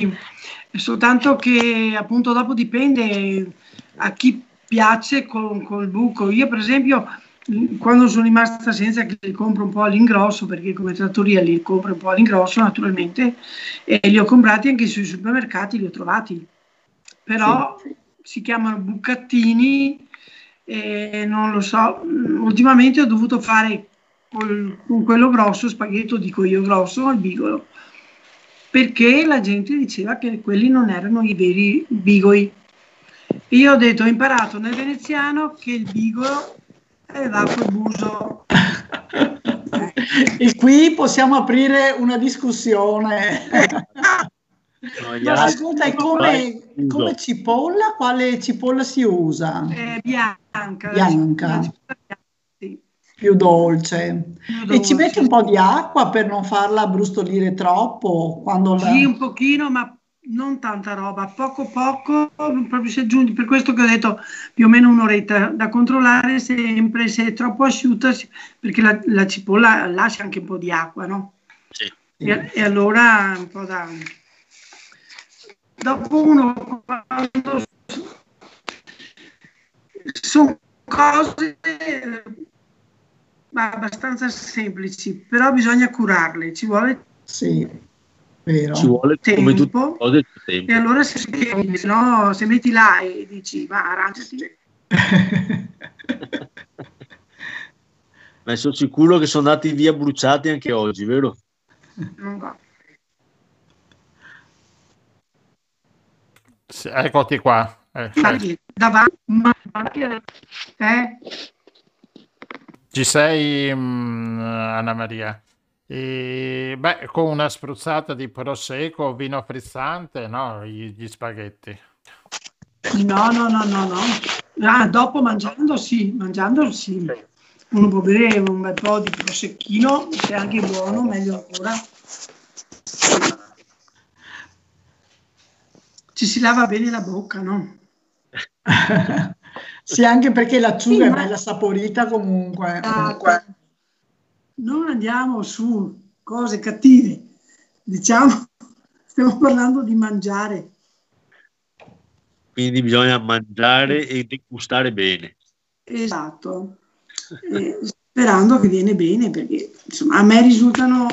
soltanto che appunto dopo dipende a chi piace con, col buco. Io per esempio quando sono rimasta senza, che li compro un po' all'ingrosso, perché come trattoria li compro un po' all'ingrosso naturalmente, e li ho comprati anche sui supermercati, li ho trovati, però... Sì. Si chiamano bucattini e non lo so, ultimamente ho dovuto fare col, con quello grosso, spaghetto dico io grosso, al bigolo, perché la gente diceva che quelli non erano i veri bigoli. Io ho detto, ho imparato nel veneziano che il bigolo va col buso. E qui possiamo aprire una discussione. No, ma ascolta, è come, come cipolla, quale cipolla si usa? Eh, bianca. Bianca. La cipolla bianca, sì. Più dolce. Più dolce. E ci metti un po' di acqua per non farla brustolire troppo? Quando sì, la... un pochino, ma non tanta roba. Poco poco, proprio se aggiungi, per questo che ho detto più o meno un'oretta, da controllare sempre se è troppo asciutta, perché la, la cipolla lascia anche un po' di acqua, no? Sì. E, e allora un po' da... Dopo uno, quando sono cose abbastanza semplici, però bisogna curarle, ci vuole, sì, vero. Ci vuole tempo, come tutte le cose, tempo. E allora se, se, no, se metti là e dici ma arrangiati. Ma sono sicuro che sono andati via bruciati anche oggi, vero? Non va. Sì, eccoti qua, eh, eh. davanti, eh. Ci sei, mh, Anna Maria? E, beh, con una spruzzata di prosecco, vino frizzante, no? Gli, gli spaghetti, no, no, no, no, no. Ah, dopo mangiando, sì, mangiando, sì, uno può bere un bel po' di prosecchino, se è anche buono, meglio ancora. Ci si lava bene la bocca, no? Sì, anche perché l'acciuga sì, ma... è bella saporita comunque, comunque. Non andiamo su cose cattive, diciamo, stiamo parlando di mangiare. Quindi bisogna mangiare e degustare bene. Esatto, eh, sperando che viene bene, perché insomma, a me risultano...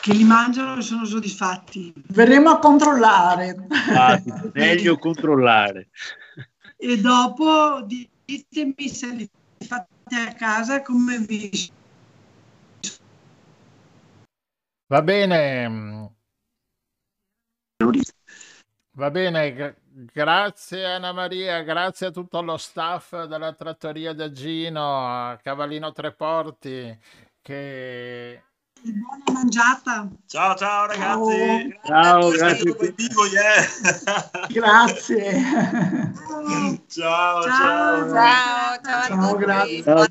che li mangiano e sono soddisfatti. Verremo a controllare. Ah, meglio controllare. E dopo ditemi se li fate a casa come vi... Va bene. Va bene, grazie Anna Maria, grazie a tutto lo staff della Trattoria da Gino, a Cavallino Treporti, che... Buona mangiata. Ciao ciao ragazzi. Ciao, grazie. Grazie. Ciao ciao. Ciao ciao. Grazie.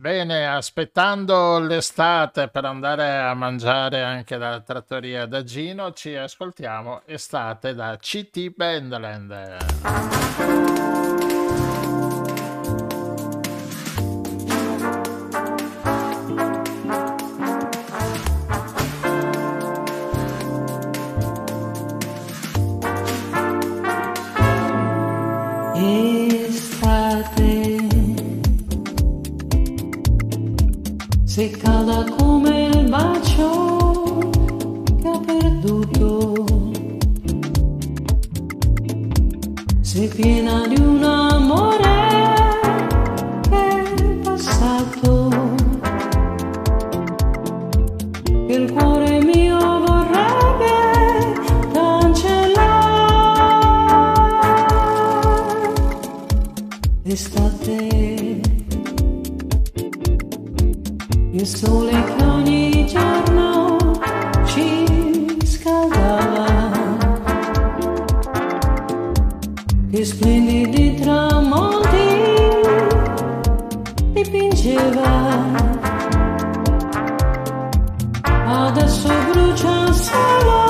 Bene, aspettando l'estate per andare a mangiare anche dalla Trattoria da Gino, ci ascoltiamo Estate da C T Bandland. Sei calda come il bacio che ho perduto, sei piena di un amore che è passato. quest'estate, il sole che ogni giorno ci scaldava, che splendidi tramonti dipingeva, adesso brucia solo.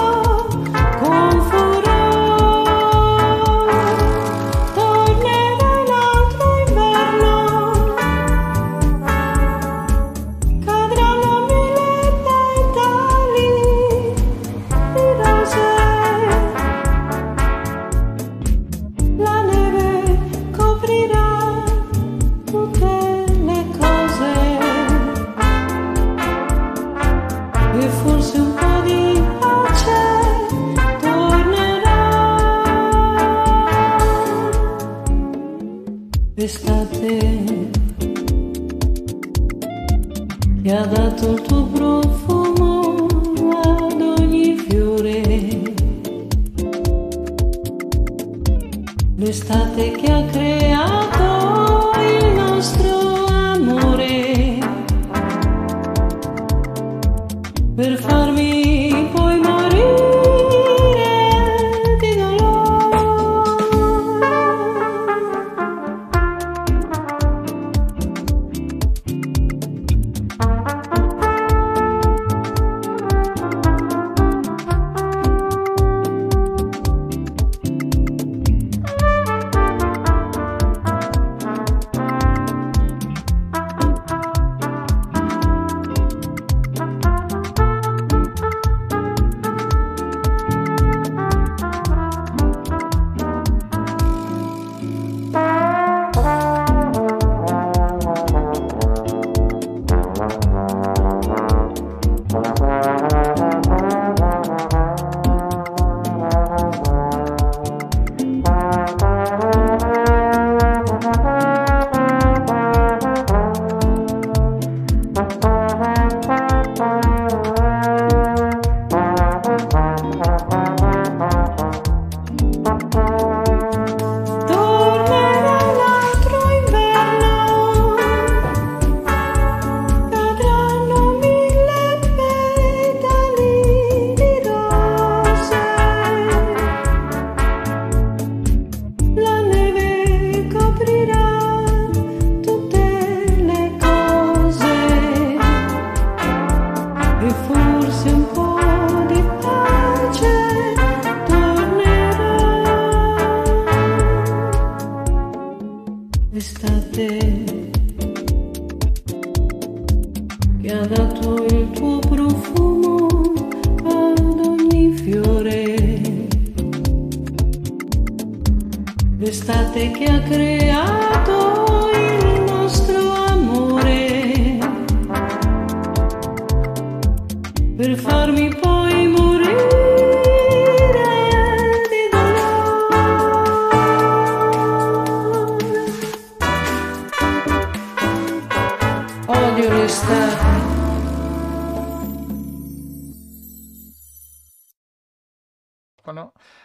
Che ha dato il tuo profumo ad ogni fiore, l'estate che ha creato il nostro amore, per farmi poi morire di dolore.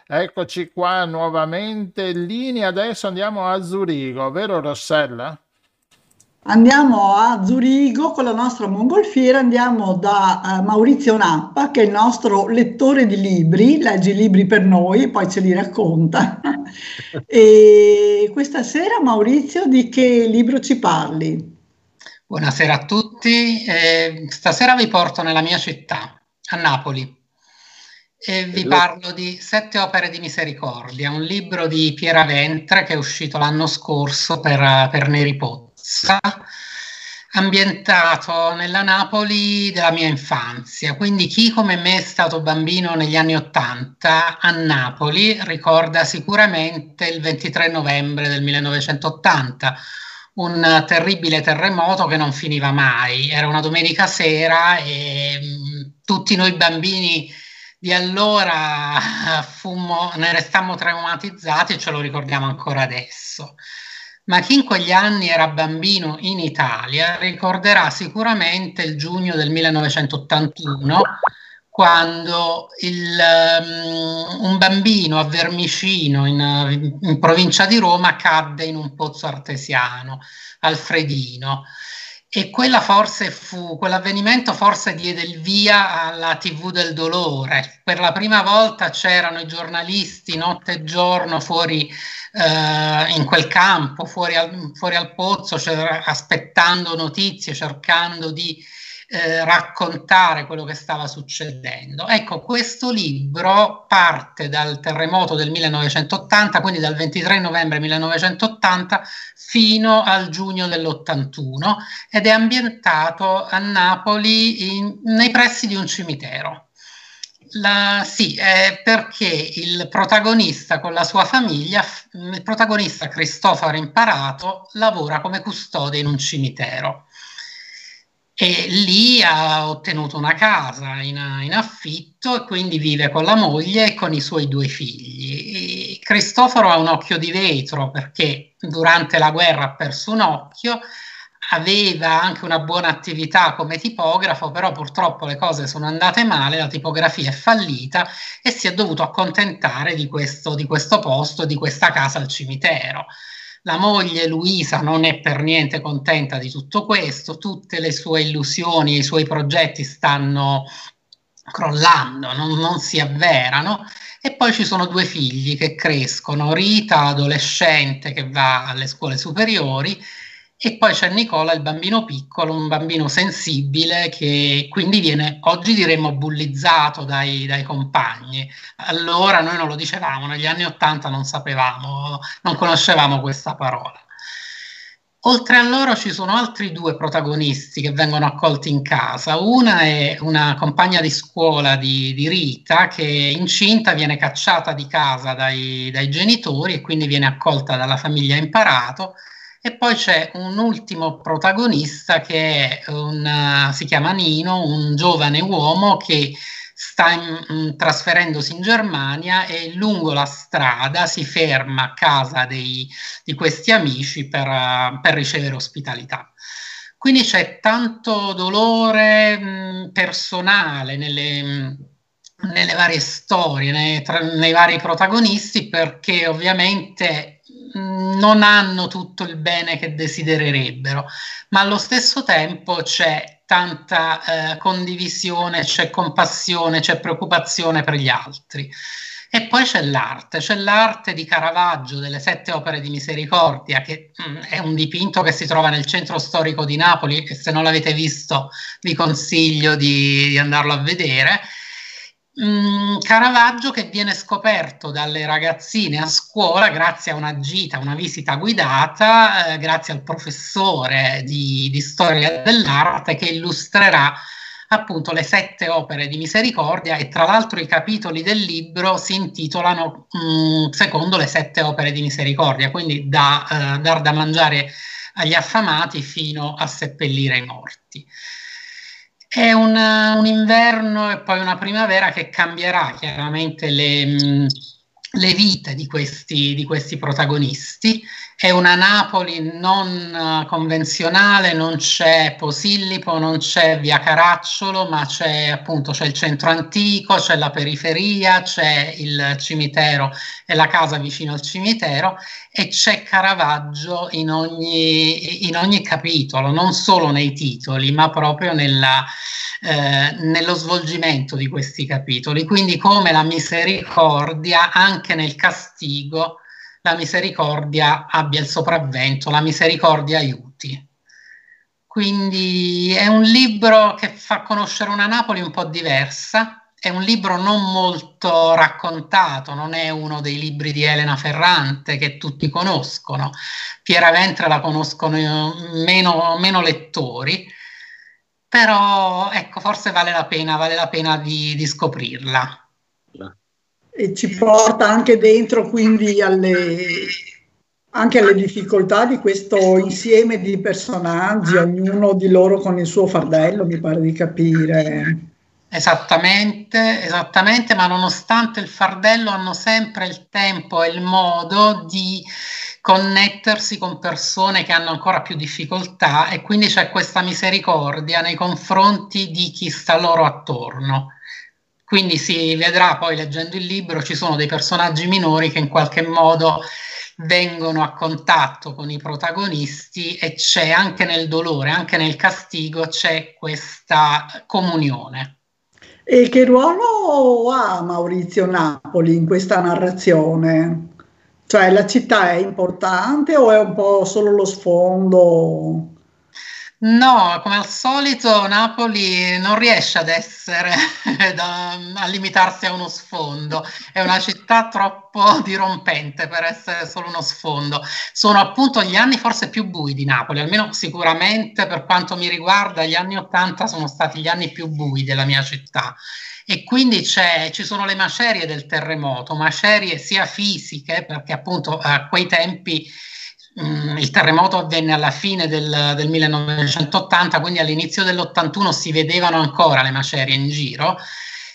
Eccoci qua nuovamente in linea, adesso andiamo a Zurigo, vero Rossella? Andiamo a Zurigo con la nostra Mongolfiera, andiamo da uh, Maurizio Nappa, che è il nostro lettore di libri, legge i libri per noi, poi ce li racconta. E questa sera, Maurizio, di che libro ci parli? Buonasera a tutti, eh, stasera vi porto nella mia città, a Napoli. E vi parlo di Sette opere di misericordia, un libro di Piera Ventre che è uscito l'anno scorso per, per Neri Pozza, ambientato nella Napoli della mia infanzia. Quindi chi come me è stato bambino negli anni Ottanta a Napoli ricorda sicuramente il ventitré novembre del millenovecentottanta, un terribile terremoto che non finiva mai. Era una domenica sera e mh, tutti noi bambini di allora fummo, ne restammo traumatizzati e ce lo ricordiamo ancora adesso. Ma chi in quegli anni era bambino in Italia ricorderà sicuramente il giugno del millenovecentottantuno, quando il, um, un bambino a Vermicino, in, in provincia di Roma, cadde in un pozzo artesiano, Alfredino. E quella forse fu, quell'avvenimento forse diede il via alla tivù del dolore. Per la prima volta c'erano i giornalisti notte e giorno fuori eh, in quel campo, fuori al, fuori al pozzo, cioè, aspettando notizie, cercando di eh, raccontare quello che stava succedendo. Ecco, questo libro parte dal terremoto del millenovecentottanta, quindi dal ventitré novembre millenovecentottanta fino al giugno dell'ottantuno, ed è ambientato a Napoli in, nei pressi di un cimitero. La, sì, è perché il protagonista con la sua famiglia, il protagonista Cristoforo Imparato, lavora come custode in un cimitero. E lì ha ottenuto una casa in, in affitto, e quindi vive con la moglie e con i suoi due figli. E Cristoforo ha un occhio di vetro perché durante la guerra ha perso un occhio, aveva anche una buona attività come tipografo, però purtroppo le cose sono andate male, la tipografia è fallita e si è dovuto accontentare di questo, di questo posto, di questa casa al cimitero. La moglie Luisa non è per niente contenta di tutto questo, tutte le sue illusioni, i suoi progetti stanno crollando, non, non si avverano, e poi ci sono due figli che crescono, Rita, adolescente che va alle scuole superiori, e poi c'è Nicola, il bambino piccolo, un bambino sensibile che quindi viene, oggi diremmo, bullizzato dai, dai compagni. Allora noi non lo dicevamo, negli anni Ottanta non sapevamo, non conoscevamo questa parola. Oltre a loro ci sono altri due protagonisti che vengono accolti in casa. Una è una compagna di scuola di, di Rita, che incinta viene cacciata di casa dai, dai genitori e quindi viene accolta dalla famiglia Imparato. E poi c'è un ultimo protagonista che è un, si chiama Nino, un giovane uomo che sta in, trasferendosi in Germania, e lungo la strada si ferma a casa dei, di questi amici per, per ricevere ospitalità. Quindi c'è tanto dolore mh, personale nelle... Mh, nelle varie storie, nei, tra, nei vari protagonisti, perché ovviamente non hanno tutto il bene che desidererebbero, ma allo stesso tempo c'è tanta eh, condivisione, c'è compassione, c'è preoccupazione per gli altri. E poi c'è l'arte, c'è l'arte di Caravaggio, delle Sette opere di misericordia, che mh, è un dipinto che si trova nel centro storico di Napoli, e se non l'avete visto vi consiglio di, di andarlo a vedere. Caravaggio che viene scoperto dalle ragazzine a scuola grazie a una gita, una visita guidata, eh, grazie al professore di, di storia dell'arte, che illustrerà appunto le Sette opere di misericordia, e tra l'altro i capitoli del libro si intitolano mh, secondo le Sette opere di misericordia, quindi da eh, dar da mangiare agli affamati fino a seppellire i morti. È un, un inverno e poi una primavera che cambierà chiaramente le, le vite di questi, di questi protagonisti. È una Napoli non convenzionale, non c'è Posillipo, non c'è via Caracciolo, ma c'è appunto c'è il centro antico, c'è la periferia, c'è il cimitero e la casa vicino al cimitero, e c'è Caravaggio in ogni, in ogni capitolo, non solo nei titoli, ma proprio nella, eh, nello svolgimento di questi capitoli. Quindi, come la misericordia, anche nel castigo la misericordia abbia il sopravvento, la misericordia aiuti. Quindi è un libro che fa conoscere una Napoli un po' diversa, è un libro non molto raccontato, non è uno dei libri di Elena Ferrante che tutti conoscono. Piera Ventre la conoscono meno, meno lettori, però ecco, forse vale la pena, vale la pena di, di scoprirla. E ci porta anche dentro, quindi, alle, anche alle difficoltà di questo insieme di personaggi, ognuno di loro con il suo fardello, mi pare di capire. Esattamente, esattamente, ma nonostante il fardello hanno sempre il tempo e il modo di connettersi con persone che hanno ancora più difficoltà, e quindi c'è questa misericordia nei confronti di chi sta loro attorno. Quindi si vedrà poi, leggendo il libro, ci sono dei personaggi minori che in qualche modo vengono a contatto con i protagonisti, e c'è anche nel dolore, anche nel castigo, c'è questa comunione. E che ruolo ha Maurizio Napoli in questa narrazione? Cioè, la città è importante o è un po' solo lo sfondo? No, come al solito Napoli non riesce ad essere, a limitarsi a uno sfondo, è una città troppo dirompente per essere solo uno sfondo. Sono appunto gli anni forse più bui di Napoli, almeno sicuramente per quanto mi riguarda gli anni Ottanta sono stati gli anni più bui della mia città. E quindi c'è, ci sono le macerie del terremoto, macerie sia fisiche, perché appunto a quei tempi il terremoto avvenne alla fine del, del millenovecentottanta, quindi all'inizio dell'ottantuno si vedevano ancora le macerie in giro,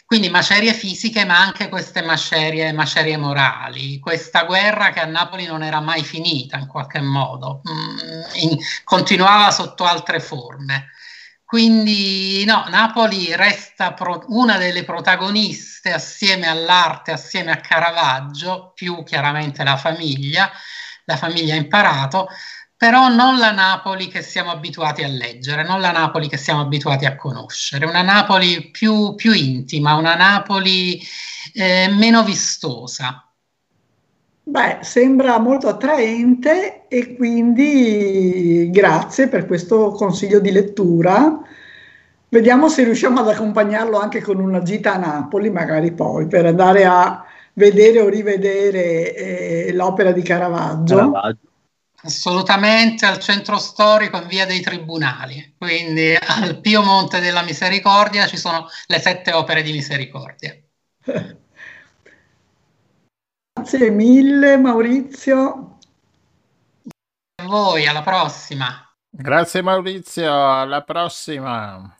quindi macerie fisiche ma anche queste macerie, macerie morali, questa guerra che a Napoli non era mai finita in qualche modo, in, continuava sotto altre forme. Quindi no, Napoli resta pro, una delle protagoniste assieme all'arte, assieme a Caravaggio, più chiaramente la famiglia, la famiglia ha imparato, però non la Napoli che siamo abituati a leggere, non la Napoli che siamo abituati a conoscere, una Napoli più, più intima, una Napoli eh, meno vistosa. Beh, sembra molto attraente e quindi grazie per questo consiglio di lettura. Vediamo se riusciamo ad accompagnarlo anche con una gita a Napoli, magari poi, per andare a vedere o rivedere eh, l'opera di Caravaggio. Caravaggio. Assolutamente, al centro storico in via dei Tribunali, quindi al Pio Monte della Misericordia ci sono le sette opere di misericordia. Grazie mille Maurizio. A voi, alla prossima. Grazie Maurizio, alla prossima.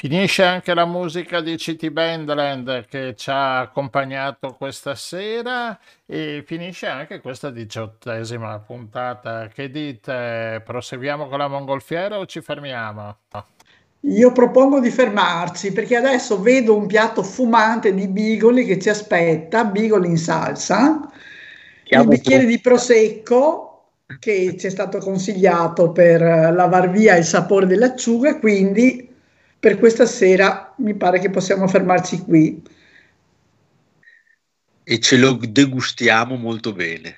Finisce anche la musica di C T Bandland che ci ha accompagnato questa sera e finisce anche questa diciottesima puntata. Che dite? Proseguiamo con la Mongolfiera o ci fermiamo? Io propongo di fermarci perché adesso vedo un piatto fumante di bigoli che ci aspetta, bigoli in salsa, il bicchiere di prosecco che ci è stato consigliato per lavar via il sapore dell'acciuga, quindi per questa sera mi pare che possiamo fermarci qui. E ce lo degustiamo molto bene.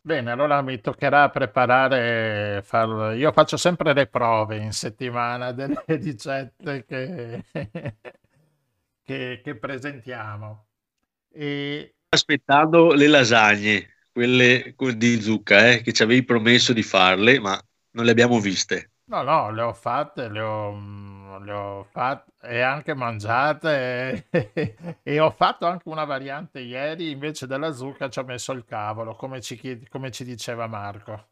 Bene, allora mi toccherà preparare, far... io faccio sempre le prove in settimana delle ricette che, che, che presentiamo. E... aspettando le lasagne, quelle di zucca, eh, che ci avevi promesso di farle, ma non le abbiamo viste. No, no, le ho fatte, le ho, le ho fatte e anche mangiate e, e ho fatto anche una variante ieri, invece della zucca ci ho messo il cavolo, come ci, come ci diceva Marco.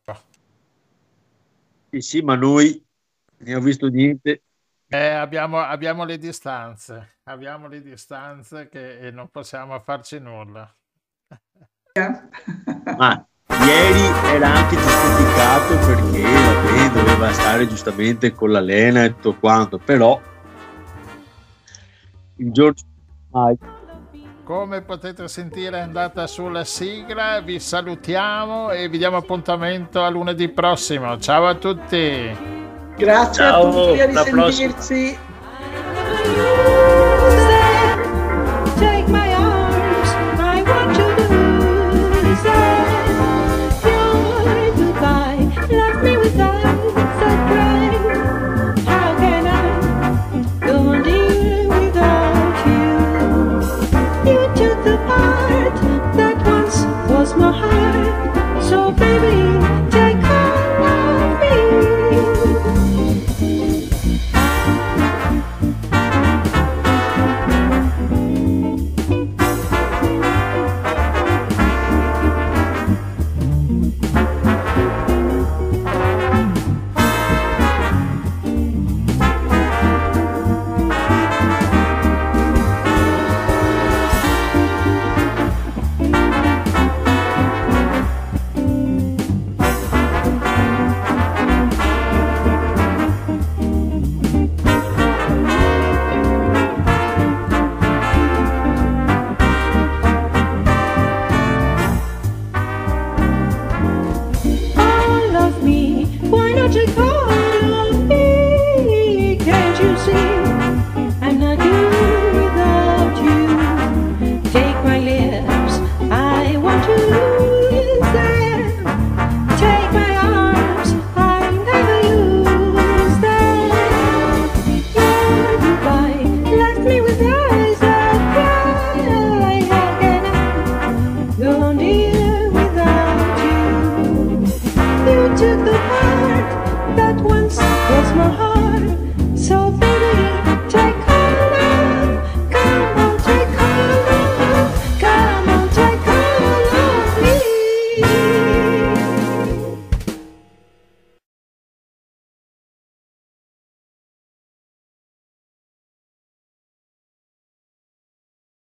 Sì, sì, ma noi ne ho visto niente. Eh, abbiamo, abbiamo le distanze, abbiamo le distanze che, e non possiamo farci nulla. Ma ieri era anche giustificato perché vabbè, doveva stare giustamente con la Lena e tutto quanto, però il Giorgio, come potete sentire, è andata sulla sigla. Vi salutiamo e vi diamo appuntamento a lunedì prossimo. Ciao a tutti, grazie. Ciao, a tutti, a risentirci.